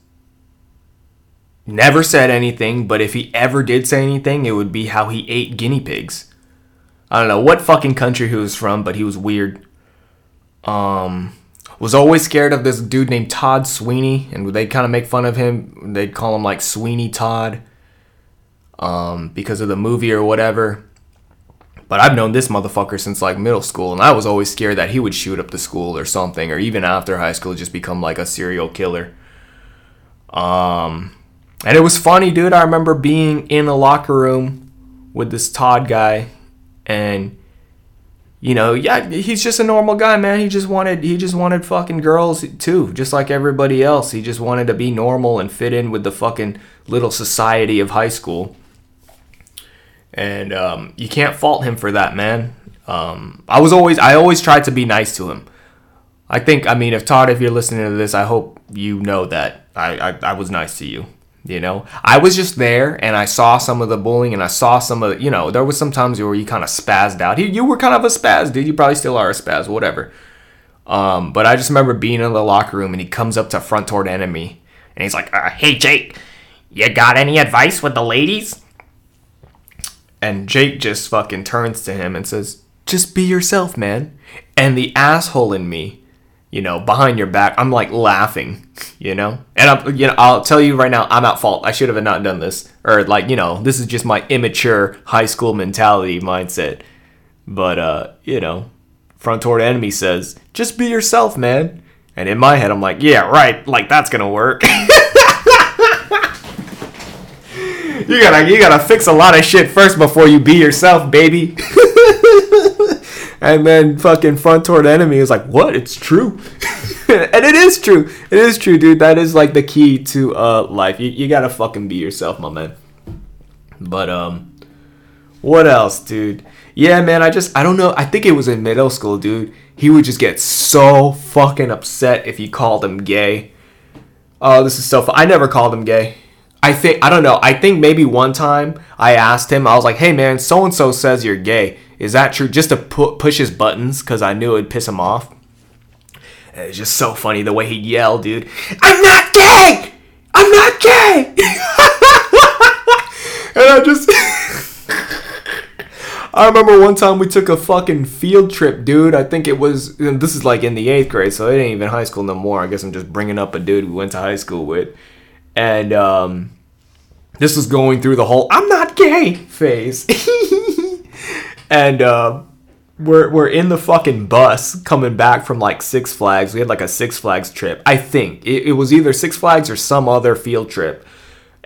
never said anything, but if he ever did say anything, it would be how he ate guinea pigs. I don't know what fucking country he was from, but he was weird. Um... Was always scared of this dude named Todd Sweeney, and they'd kind of make fun of him. They'd call him like Sweeney Todd um, because of the movie or whatever. But I've known this motherfucker since like middle school, and I was always scared that he would shoot up the school or something, or even after high school just become like a serial killer. Um, and it was funny, dude. I remember being in a locker room with this Todd guy, and... You know, yeah, he's just a normal guy, man. He just wanted, he just wanted fucking girls too, just like everybody else. He just wanted to be normal and fit in with the fucking little society of high school. And um, you can't fault him for that, man. Um, I was always, I always tried to be nice to him. I think, I mean, if Todd, if you're listening to this, I hope you know that I, I, I was nice to you. You know, I was just there and I saw some of the bullying and I saw some of, the, you know, there was some times where you kind of spazzed out. You, you were kind of a spaz, dude. You probably still are a spaz, whatever. Um, but I just remember being in the locker room and he comes up to Front Toward Enemy and he's like, uh, hey, Jake, you got any advice with the ladies? And Jake just fucking turns to him and says, just be yourself, man. And the asshole in me, you know, behind your back, I'm like laughing, you know, and I'm, you know, I'll tell you right now, I'm at fault. I should have not done this, or like, you know, this is just my immature high school mentality mindset. But, uh, you know, Front Toward Enemy says, just be yourself, man. And in my head, I'm like, yeah, right. Like that's going to work. you gotta, you gotta fix a lot of shit first before you be yourself, baby. And then fucking Front Toward Enemy is like, what? It's true. And it is true. It is true, dude. That is like the key to uh life. You, you gotta fucking be yourself, my man. But um, what else, dude? Yeah, man, I just, I don't know. I think it was in middle school, dude. He would just get so fucking upset if you called him gay. Oh, this is so fun. I never called him gay. I think, I don't know. I think maybe one time I asked him, I was like, hey, man, so-and-so says you're gay. Is that true? Just to pu- push his buttons because I knew it would piss him off. And it's just so funny the way he'd yell, dude. I'm not gay! I'm not gay! And I just... I remember one time we took a fucking field trip, dude. I think it was... This is like in the eighth grade, so it ain't even high school no more. I guess I'm just bringing up a dude we went to high school with. And um, this was going through the whole I'm not gay phase. And uh, we're we're in the fucking bus coming back from like Six Flags. We had like a Six Flags trip. I think it, it was either Six Flags or some other field trip.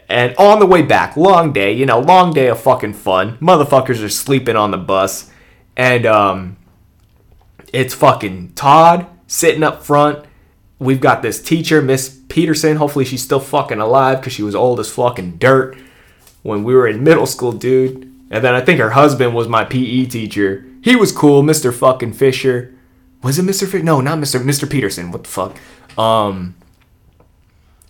And on the way back, long day, you know, long day of fucking fun. Motherfuckers are sleeping on the bus. And um, it's fucking Todd sitting up front. We've got this teacher, Miss Peterson. Hopefully she's still fucking alive because she was old as fucking dirt when we were in middle school, dude. And then I think her husband was my P E teacher. He was cool, Mister fucking Fisher. Was it Mister Fisher? No, not Mister Mister Peterson. What the fuck? Um,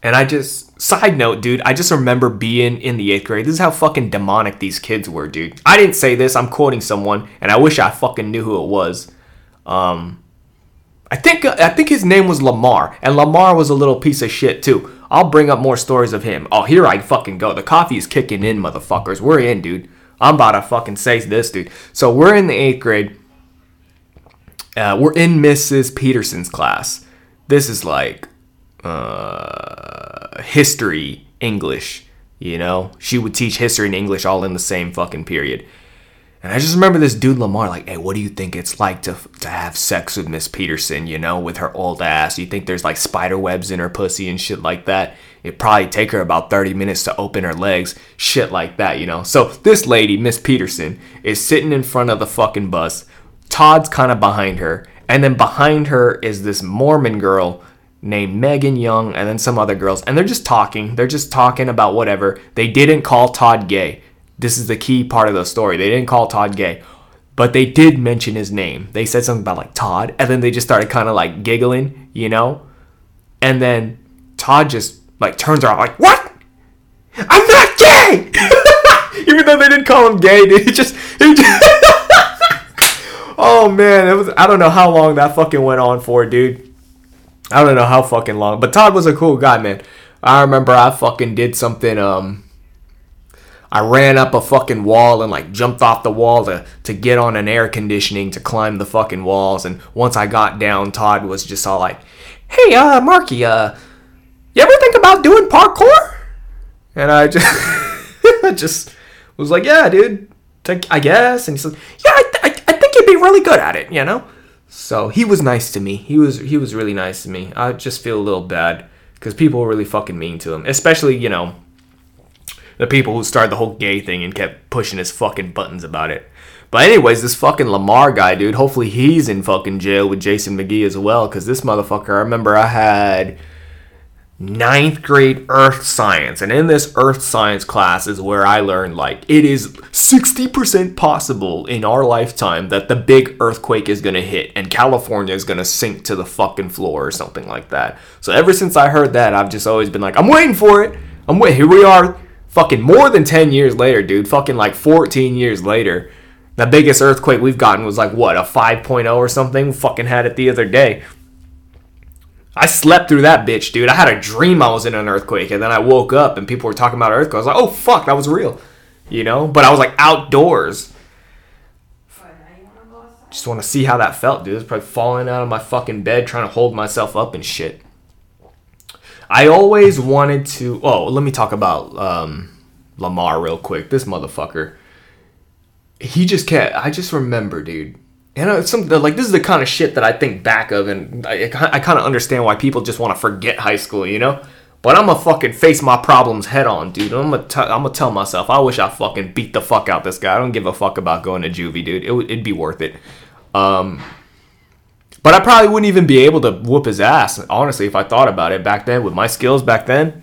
and I just... Side note, dude. I just remember being in the eighth grade. This is how fucking demonic these kids were, dude. I didn't say this. I'm quoting someone. And I wish I fucking knew who it was. Um... I think I think his name was Lamar, and Lamar was a little piece of shit, too. I'll bring up more stories of him. Oh, here I fucking go. The coffee is kicking in, motherfuckers. We're in, dude. I'm about to fucking say this, dude. So we're in the eighth grade. Uh, we're in Missus Peterson's class. This is like uh, history, English, you know? She would teach history and English all in the same fucking period. And I just remember this dude Lamar, like, hey, what do you think it's like to to have sex with Miss Peterson, you know, with her old ass? You think there's, like, spider webs in her pussy and shit like that? It'd probably take her about thirty minutes to open her legs, shit like that, you know? So this lady, Miss Peterson, is sitting in front of the fucking bus. Todd's kind of behind her. And then behind her is this Mormon girl named Megan Young and then some other girls. And they're just talking. They're just talking about whatever. They didn't call Todd gay. This is the key part of the story. They didn't call Todd gay, but they did mention his name. They said something about like Todd, and then they just started kind of like giggling, you know? And then Todd just like turns around like, what? I'm not gay! Even though they didn't call him gay, dude. He just, he just oh man, it was, I don't know how long that fucking went on for, dude. I don't know how fucking long, but Todd was a cool guy, man. I remember I fucking did something, um, I ran up a fucking wall and like jumped off the wall to, to get on an air conditioning to climb the fucking walls. And once I got down, Todd was just all like, hey, uh, Marky, uh, you ever think about doing parkour? And I just, I just was like, yeah, dude, I guess. And he said, yeah, I, th- I think you'd be really good at it, you know? So he was nice to me. He was, he was really nice to me. I just feel a little bad because people were really fucking mean to him, especially, you know, the people who started the whole gay thing and kept pushing his fucking buttons about it. But anyways, this fucking Lamar guy, dude, hopefully he's in fucking jail with Jason McGee as well, because this motherfucker, I remember I had ninth grade earth science. And in this earth science class is where I learned, like, it is sixty percent possible in our lifetime that the big earthquake is going to hit and California is going to sink to the fucking floor or something like that. So ever since I heard that, I've just always been like, I'm waiting for it. I'm wait. Here we are fucking more than ten years later, dude. Fucking like fourteen years later. The biggest earthquake we've gotten was like, what, a five point oh or something? We fucking had it the other day. I slept through that bitch, dude. I had a dream I was in an earthquake, and then I woke up and people were talking about earthquakes. I was like, oh, fuck, that was real. You know? But I was like outdoors. Just want to see how that felt, dude. I was probably falling out of my fucking bed trying to hold myself up and shit. I always wanted to... Oh, let me talk about um, Lamar real quick. This motherfucker. He just can't. I just remember, dude. And it's something like this is the kind of shit that I think back of, and I, I kind of understand why people just want to forget high school, you know. But I'm gonna fucking face my problems head on, dude. I'm gonna t- I'm gonna tell myself I wish I fucking beat the fuck out this guy. I don't give a fuck about going to juvie, dude. It would it'd be worth it. Um, but I probably wouldn't even be able to whoop his ass, honestly, if I thought about it back then with my skills back then.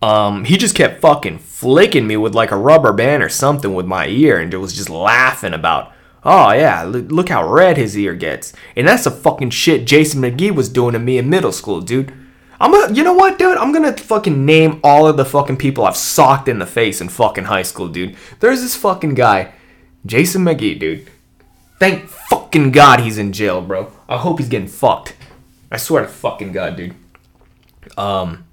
Um, he just kept fucking flicking me with like a rubber band or something with my ear, and was just laughing about, oh yeah, look how red his ear gets. And that's the fucking shit Jason McGee was doing to me in middle school, dude. I'm gonna, you know what, dude? I'm gonna fucking name all of the fucking people I've socked in the face in fucking high school, dude. There's this fucking guy, Jason McGee, dude. Thank fucking God he's in jail, bro. I hope he's getting fucked. I swear to fucking God, dude. Um...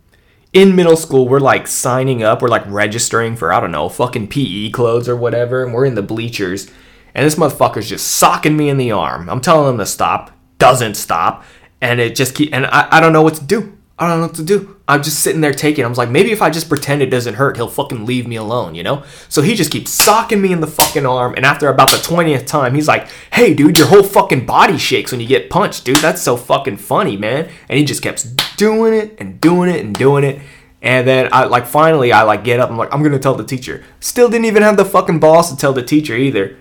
In middle school, we're like signing up, we're like registering for, I don't know, fucking P E clothes or whatever, and we're in the bleachers, and this motherfucker's just socking me in the arm. I'm telling him to stop, doesn't stop, and it just keep, and I, I don't know what to do. I don't know what to do. I'm just sitting there taking, I'm like, maybe if I just pretend it doesn't hurt, he'll fucking leave me alone, you know? So he just keeps socking me in the fucking arm, and after about the twentieth time, he's like, hey, dude, your whole fucking body shakes when you get punched, dude. That's so fucking funny, man. And he just kept doing it and doing it and doing it. And then I like finally I like get up, I'm like, I'm gonna tell the teacher. Still didn't even have the fucking balls to tell the teacher either.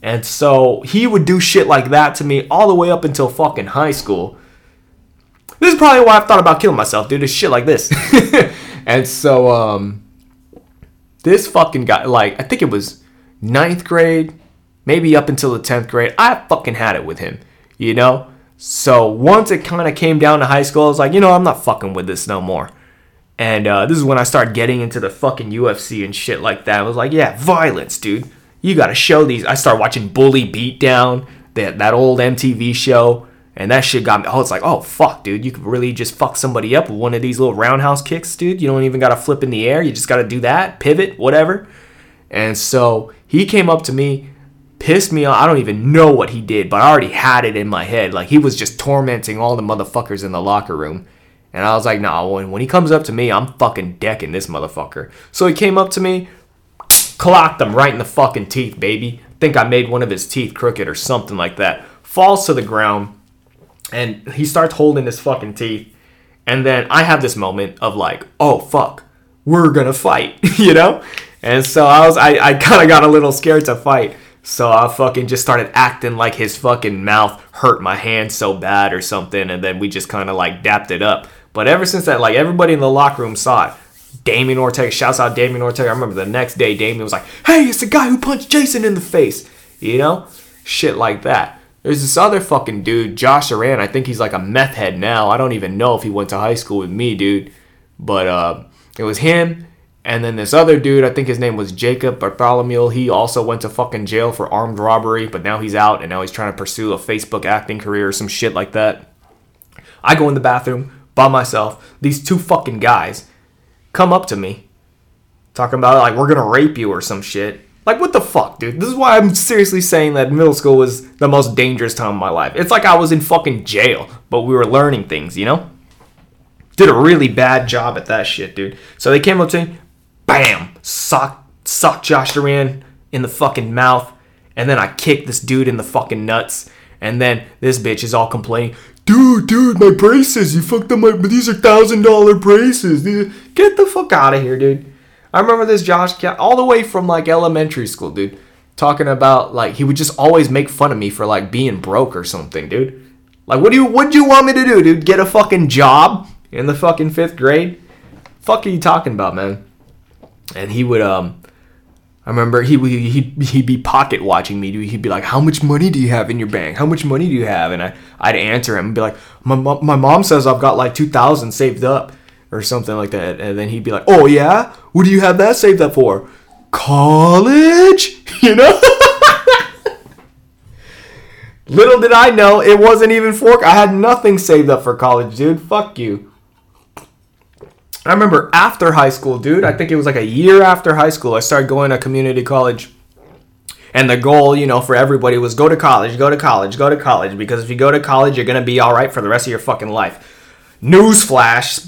And so he would do shit like that to me all the way up until fucking high school. This is probably why I've thought about killing myself, dude. It's shit like this. And so um this fucking guy, like, I think it was ninth grade, maybe up until the tenth grade, I fucking had it with him, you know? So once it kind of came down to high school, I was like, you know, I'm not fucking with this no more. And uh, this is when I started getting into the fucking U F C and shit like that. I was like, yeah, violence, dude. You got to show these. I started watching Bully Beatdown, that, that old M T V show. And that shit got me. Oh, it's like, oh, fuck, dude. You could really just fuck somebody up with one of these little roundhouse kicks, dude. You don't even got to flip in the air. You just got to do that, pivot, whatever. And so he came up to me. Pissed me off. I don't even know what he did, but I already had it in my head. Like, he was just tormenting all the motherfuckers in the locker room. And I was like, nah, when, when he comes up to me, I'm fucking decking this motherfucker. So he came up to me, clocked him right in the fucking teeth, baby. I think I made one of his teeth crooked or something like that. Falls to the ground, and he starts holding his fucking teeth. And then I have this moment of like, oh, fuck, we're gonna fight, you know? And so I was, I, I kind of got a little scared to fight. So I fucking just started acting like his fucking mouth hurt my hand so bad or something. And then we just kind of like dapped it up. But ever since that, like, everybody in the locker room saw it. Damien Ortega, shouts out Damien Ortega. I remember the next day Damien was like, hey, it's the guy who punched Jason in the face. You know? Shit like that. There's this other fucking dude, Josh Aran. I think he's like a meth head now. I don't even know if he went to high school with me, dude. But uh, it was him. And then this other dude, I think his name was Jacob Bartholomew, he also went to fucking jail for armed robbery, but now he's out, and now he's trying to pursue a Facebook acting career or some shit like that. I go in the bathroom by myself. These two fucking guys come up to me, talking about, like, we're gonna rape you or some shit. Like, what the fuck, dude? This is why I'm seriously saying that middle school was the most dangerous time of my life. It's like I was in fucking jail, but we were learning things, you know? Did a really bad job at that shit, dude. So they came up to me. Bam! Sock, sock Josh Duran in the fucking mouth. And then I kicked this dude in the fucking nuts. And then this bitch is all complaining. Dude, dude, my braces. You fucked up my... These are one thousand dollars braces. Get the fuck out of here, dude. I remember this Josh all the way from, like, elementary school, dude. Talking about, like, he would just always make fun of me for, like, being broke or something, dude. Like, what do you, what do you want me to do, dude? Get a fucking job? in the fucking fifth grade. Fuck are you talking about, man? And he would, um, I remember he would, he'd, he'd be pocket watching me. He'd be like, how much money do you have in your bank? How much money do you have? And I, I'd answer him and be like, my, my mom says I've got like two thousand saved up or something like that. And then he'd be like, oh yeah? What do you have that saved up for? College? You know? Little did I know, it wasn't even for, I had nothing saved up for college, dude. Fuck you. I remember after high school, dude, I think it was like a year after high school, I started going to community college. And the goal, you know, for everybody was go to college, go to college, go to college. Because if you go to college, you're going to be all right for the rest of your fucking life. Newsflash.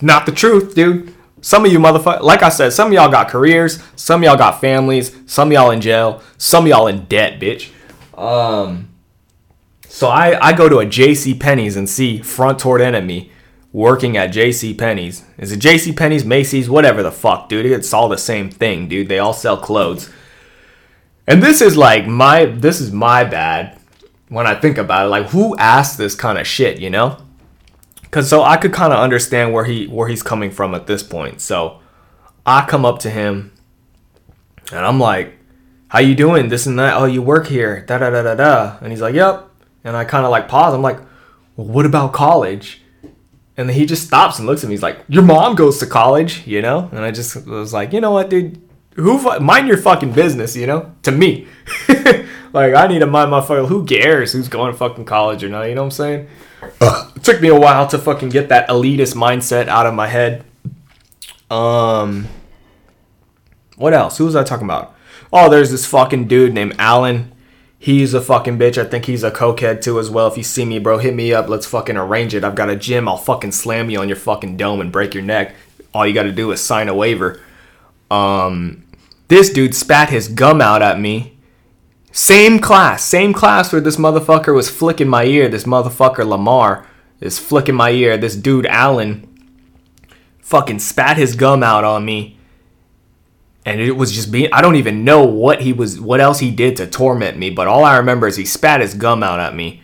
Not the truth, dude. Some of you motherfuckers, like I said, some of y'all got careers. Some of y'all got families. Some of y'all in jail. Some of y'all in debt, bitch. Um, so I, I go to a JCPenney's and see Front Toward Enemy working at JCPenney's. Is it JCPenney's, Macy's, whatever the fuck, dude? It's all the same thing, dude. They all sell clothes. And this is like my, this is my bad when I think about it. Like, who asked this kind of shit, you know? Because so I could kind of understand where he where he's coming from at this point. So I come up to him and I'm like, how you doing? This and that. Oh, you work here. Da da da da da. And he's like, yep. And I kind of like pause. I'm like, well, what about college? And then he just stops and looks at me. He's like, your mom goes to college, you know? And I just was like, you know what, dude? Who fu- mind your fucking business, you know? To me. Like, I need to mind my fucking... Who cares who's going to fucking college or not? You know what I'm saying? It took me a while to fucking get that elitist mindset out of my head. Um, What else? Who was I talking about? Oh, there's this fucking dude named Alan. He's a fucking bitch. I think he's a cokehead too as well. If you see me, bro, hit me up. Let's fucking arrange it. I've got a gym. I'll fucking slam you on your fucking dome and break your neck. All you got to do is sign a waiver. Um, this dude spat his gum out at me. Same class. Same class where this motherfucker was flicking my ear. This motherfucker Lamar is flicking my ear. This dude Alan fucking spat his gum out on me. And it was just being, I don't even know what he was, what else he did to torment me. But all I remember is he spat his gum out at me.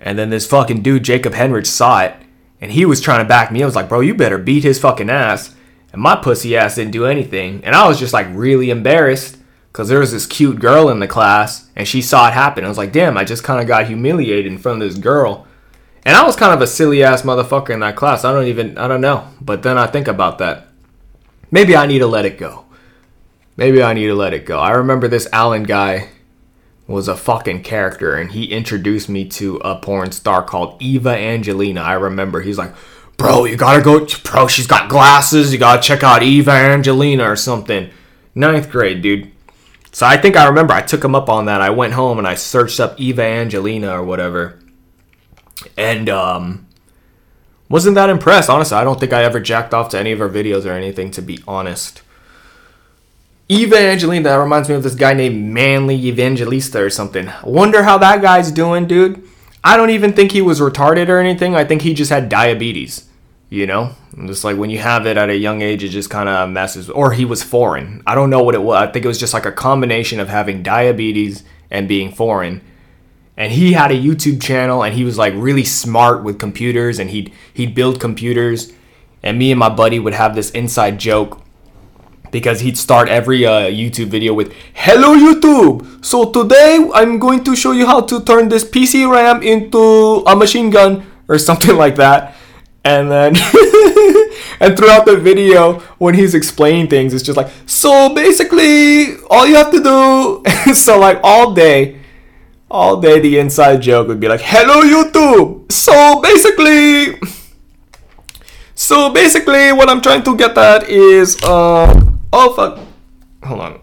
And then this fucking dude, Jacob Henrich, saw it. And he was trying to back me. I was like, bro, you better beat his fucking ass. And my pussy ass didn't do anything. And I was just like really embarrassed. Because there was this cute girl in the class. And she saw it happen. I was like, damn, I just kind of got humiliated in front of this girl. And I was kind of a silly ass motherfucker in that class. I don't even, I don't know. But then I think about that. Maybe I need to let it go. Maybe I need to let it go. I remember this Allen guy was a fucking character, and he introduced me to a porn star called Eva Angelina. I remember he's like, bro, you gotta go, bro, she's got glasses. You gotta check out Eva Angelina or something. Ninth grade, dude. So I think I remember I took him up on that. I went home and I searched up Eva Angelina or whatever. And um, wasn't that impressed. Honestly, I don't think I ever jacked off to any of her videos or anything, to be honest. Eva Angelina, that reminds me of this guy named Manly Evangelista or something. I wonder how that guy's doing, dude. I don't even think he was retarded or anything. I think he just had diabetes, you know? Just like when you have it at a young age, it just kind of messes. Or he was foreign. I don't know what it was. I think it was just like a combination of having diabetes and being foreign. And he had a YouTube channel, and he was like really smart with computers, and he'd, he'd build computers. And me and my buddy would have this inside joke. Because he'd start every uh, YouTube video with, hello YouTube! So today I'm going to show you how to turn this P C RAM into a machine gun or something like that. And then, and throughout the video, when he's explaining things, it's just like, so basically, all you have to do, so like all day, all day the inside joke would be like, hello YouTube! So basically, so basically what I'm trying to get at is, uh, oh, fuck. Hold on.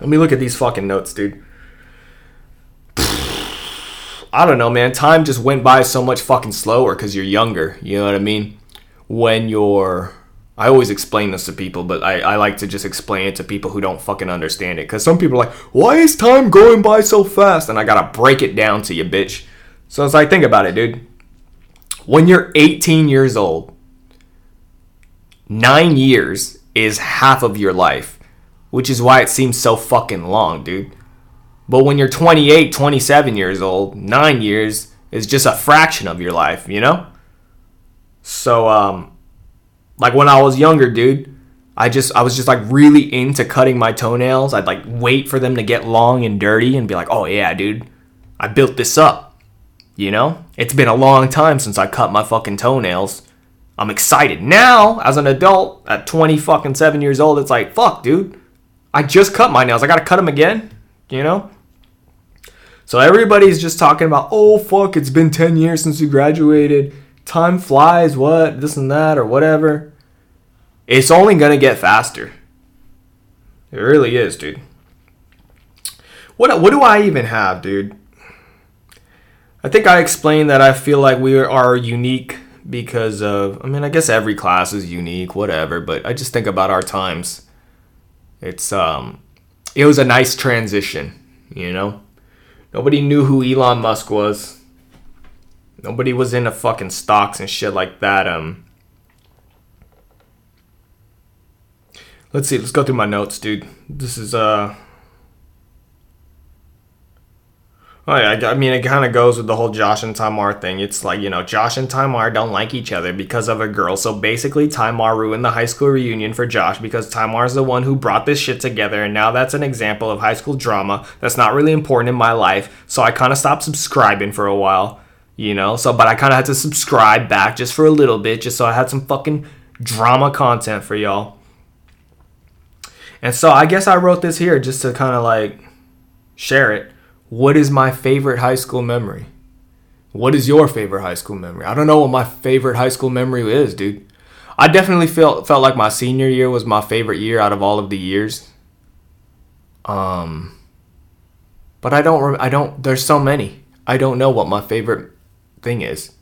Let me look at these fucking notes, dude. I don't know, man. Time just went by so much fucking slower because you're younger. You know what I mean? When you're... I always explain this to people, but I, I like to just explain it to people who don't fucking understand it. Because some people are like, why is time going by so fast? And I gotta break it down to you, bitch. So it's like, think about it, dude. When you're eighteen years old, nine years... is half of your life, which is why it seems so fucking long, dude. But when you're twenty-eight, twenty-seven years old, nine years is just a fraction of your life, you know? So, um, like when I was younger, dude, I just, I was just like really into cutting my toenails. I'd like wait for them to get long and dirty and be like, oh yeah, dude, I built this up, you know? It's been a long time since I cut my fucking toenails. I'm excited. Now, as an adult, at twenty fucking seven years old, it's like, fuck, dude, I just cut my nails. I gotta cut them again, you know? So everybody's just talking about, oh, fuck, it's been ten years since you graduated. Time flies, what, this and that, or whatever. It's only going to get faster. It really is, dude. What what do I even have, dude? I think I explained that I feel like we are unique because of, I mean, I guess every class is unique, whatever, but I just think about our times. It's um, it was a nice transition, you know? Nobody knew who Elon Musk was. Nobody was into fucking stocks and shit like that. Um, Let's see. Let's go through my notes, dude. This is, uh... Oh, yeah, I mean, it kind of goes with the whole Josh and Tamar thing. It's like, you know, Josh and Tamar don't like each other because of a girl. So basically, Tamar ruined the high school reunion for Josh because Tamar's the one who brought this shit together. And now that's an example of high school drama that's not really important in my life. So I kind of stopped subscribing for a while, you know? So, but I kind of had to subscribe back just for a little bit just so I had some fucking drama content for y'all. And so I guess I wrote this here just to kind of like share it. What is my favorite high school memory? What is your favorite high school memory? I don't know what my favorite high school memory is, dude. I definitely felt felt like my senior year was my favorite year out of all of the years. Um, but I don't. I don't. There's so many. I don't know what my favorite thing is.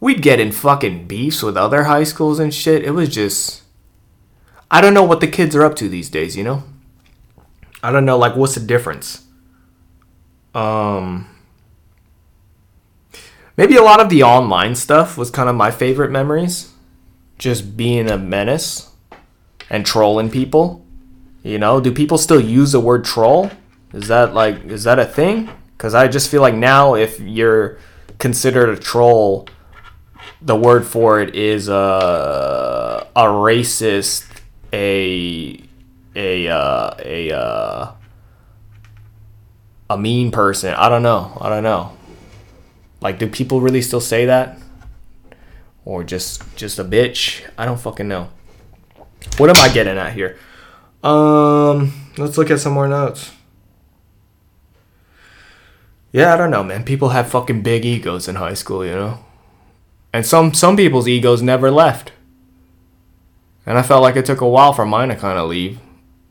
We'd get in fucking beefs with other high schools and shit. It was just. I don't know what the kids are up to these days, you know? I don't know, like, what's the difference? Um, maybe a lot of the online stuff was kind of my favorite memories. Just being a menace and trolling people. You know, do people still use the word troll? Is that, like, is that a thing? Because I just feel like now if you're considered a troll, the word for it is uh, a racist... a a uh, a uh, a mean person. I don't know. I don't know. Like, do people really still say that? Or just just a bitch? I don't fucking know. What am I getting at here? Um, let's look at some more notes. Yeah, I don't know, man. People have fucking big egos in high school, you know? And some some people's egos never left. And I felt like it took a while for mine to kind of leave.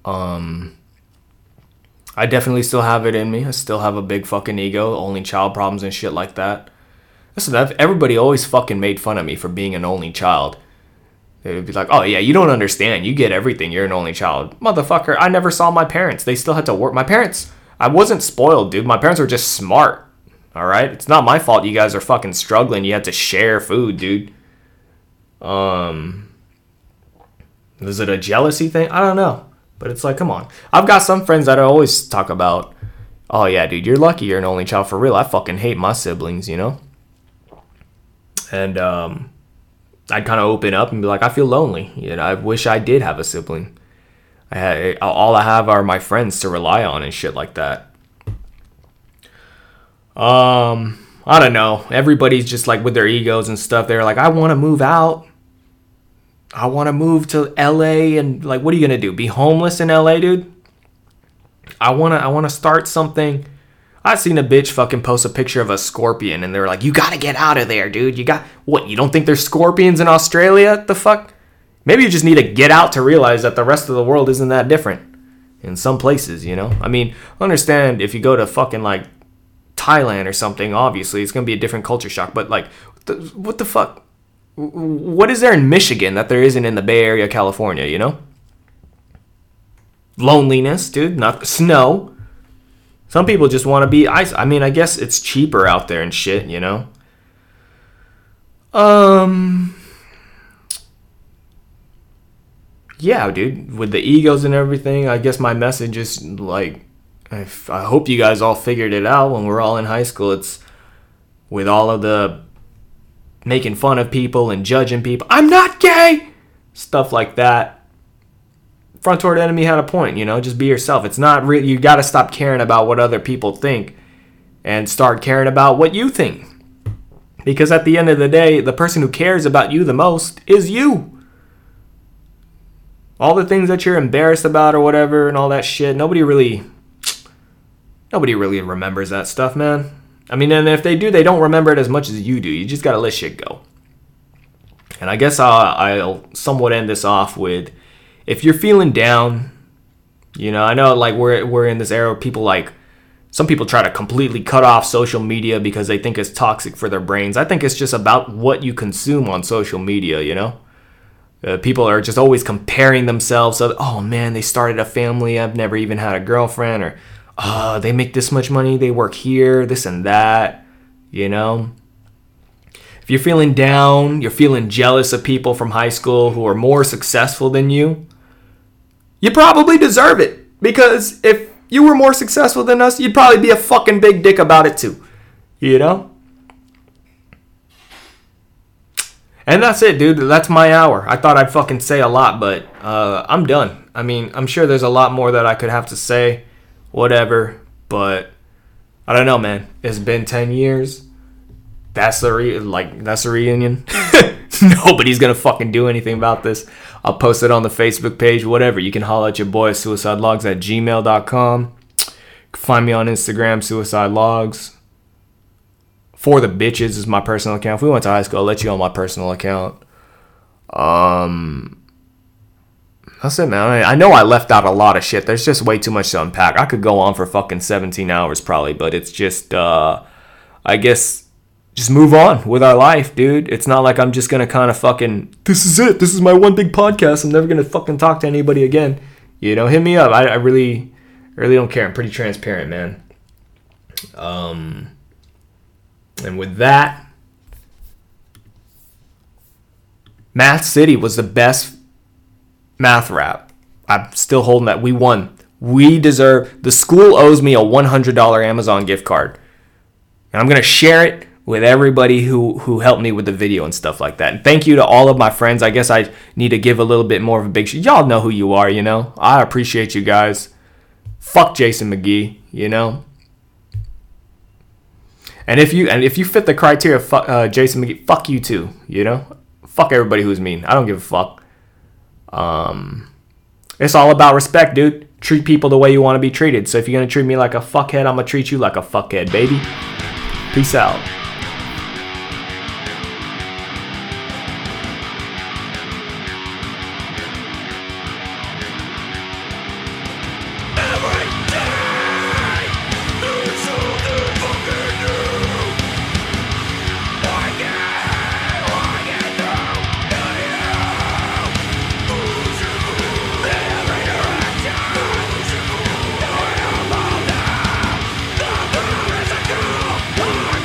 Um, I definitely still have it in me. I still have a big fucking ego, only child problems and shit like that. Listen, everybody always fucking made fun of me for being an only child. They would be like, oh yeah, you don't understand. You get everything. You're an only child. Motherfucker, I never saw my parents. They still had to work. My parents, I wasn't spoiled, dude. My parents were just smart. All right? It's not my fault you guys are fucking struggling. You had to share food, dude. Um... Is it a jealousy thing? I don't know. But it's like, come on. I've got some friends that I always talk about, oh, yeah, dude, you're lucky you're an only child for real. I fucking hate my siblings, you know? And um, I'd kind of open up and be like, I feel lonely. You know, I wish I did have a sibling. I had, all I have are my friends to rely on and shit like that. Um, I don't know. Everybody's just like with their egos and stuff. They're like, I want to move out. I want to move to L A and like, what are you going to do? Be homeless in L A, dude? I want to I want to start something. I seen a bitch fucking post a picture of a scorpion and they were like, you got to get out of there, dude. You got what? You don't think there's scorpions in Australia? The fuck? Maybe you just need to get out to realize that the rest of the world isn't that different in some places, you know? I mean, understand if you go to fucking like Thailand or something, obviously it's going to be a different culture shock, but like what the, what the fuck? What is there in Michigan that there isn't in the Bay Area, California, you know? Loneliness, dude, not snow. Some people just want to be ice. I mean, I guess it's cheaper out there and shit, you know? Um, yeah, dude, with the egos and everything, I guess my message is like, I, f- I hope you guys all figured it out when we're all in high school. It's with all of the making fun of people and judging people. I'm not gay! Stuff like that. Front Toward Enemy had a point, you know, just be yourself. It's not real. You got to stop caring about what other people think and start caring about what you think. Because at the end of the day, the person who cares about you the most is you. All the things that you're embarrassed about or whatever and all that shit, nobody really, nobody really remembers that stuff, man. I mean, and if they do, they don't remember it as much as you do. You just got to let shit go. And I guess I'll, I'll somewhat end this off with, if you're feeling down, you know, I know like we're we're in this era of people like, some people try to completely cut off social media because they think it's toxic for their brains. I think it's just about what you consume on social media, you know? Uh, people are just always comparing themselves. To, oh, man, they started a family. I've never even had a girlfriend. Or, oh, they make this much money. They work here, this and that, you know? If you're feeling down, you're feeling jealous of people from high school who are more successful than you, you probably deserve it. Because if you were more successful than us, you'd probably be a fucking big dick about it too, you know? And that's it, dude. That's my hour. I thought I'd fucking say a lot, but uh, I'm done. I mean, I'm sure there's a lot more that I could have to say, whatever, but I don't know, man. It's been ten years. That's the re- like that's a reunion. Nobody's gonna fucking do anything about this. I'll post it on the Facebook page, whatever. You can holler at your boy, suicidelogs at gmail dot com. You can find me on Instagram, suicidelogs. For the bitches is my personal account. If we went to high school, I'll let you on my personal account. Um, that's it, man. I know I left out a lot of shit. There's just way too much to unpack. I could go on for fucking seventeen hours probably, but it's just, uh, I guess... just move on with our life, dude. It's not like I'm just gonna kind of fucking, this is it, this is my one big podcast, I'm never gonna fucking talk to anybody again, you know? Hit me up. I, I really really don't care. I'm pretty transparent, man. Um and with that, Math City was the best math rap. I'm still holding that. We won. We deserve, the school owes me a one hundred dollars Amazon gift card, and I'm gonna share it with everybody who, who helped me with the video and stuff like that. And thank you to all of my friends. I guess I need to give a little bit more of a big shit. Y'all know who you are, you know? I appreciate you guys. Fuck Jason McGee, you know? And if you and if you fit the criteria, fuck uh, Jason McGee, fuck you too, you know? Fuck everybody who's mean. I don't give a fuck. Um, it's all about respect, dude. Treat people the way you want to be treated. So if you're going to treat me like a fuckhead, I'm going to treat you like a fuckhead, baby. Peace out.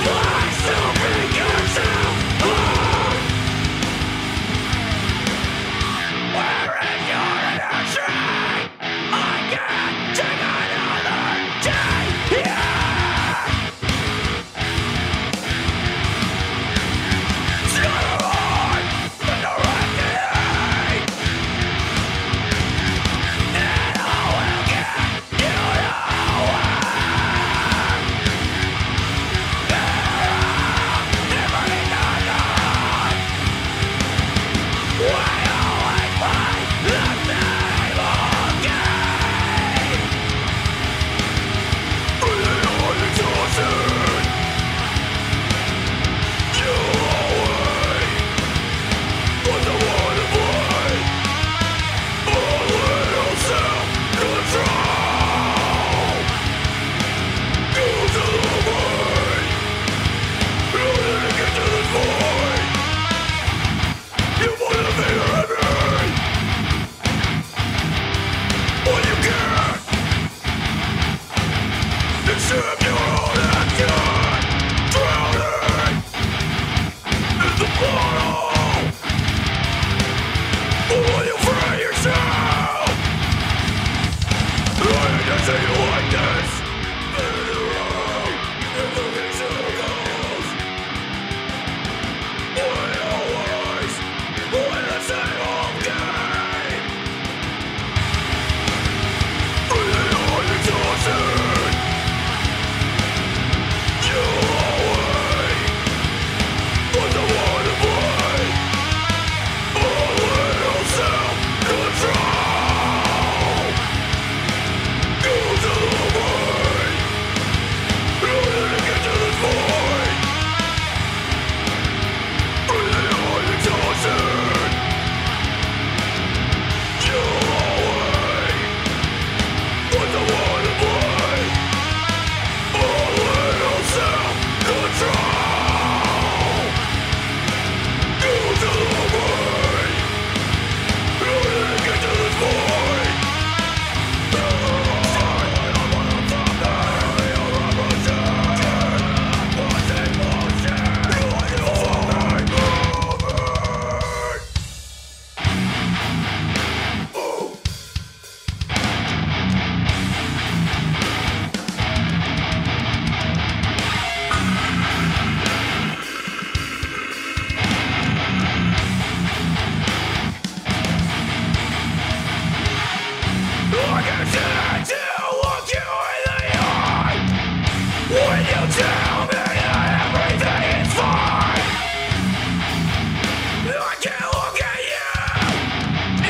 Lies!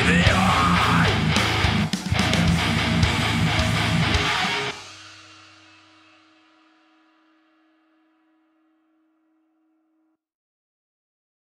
Yeah.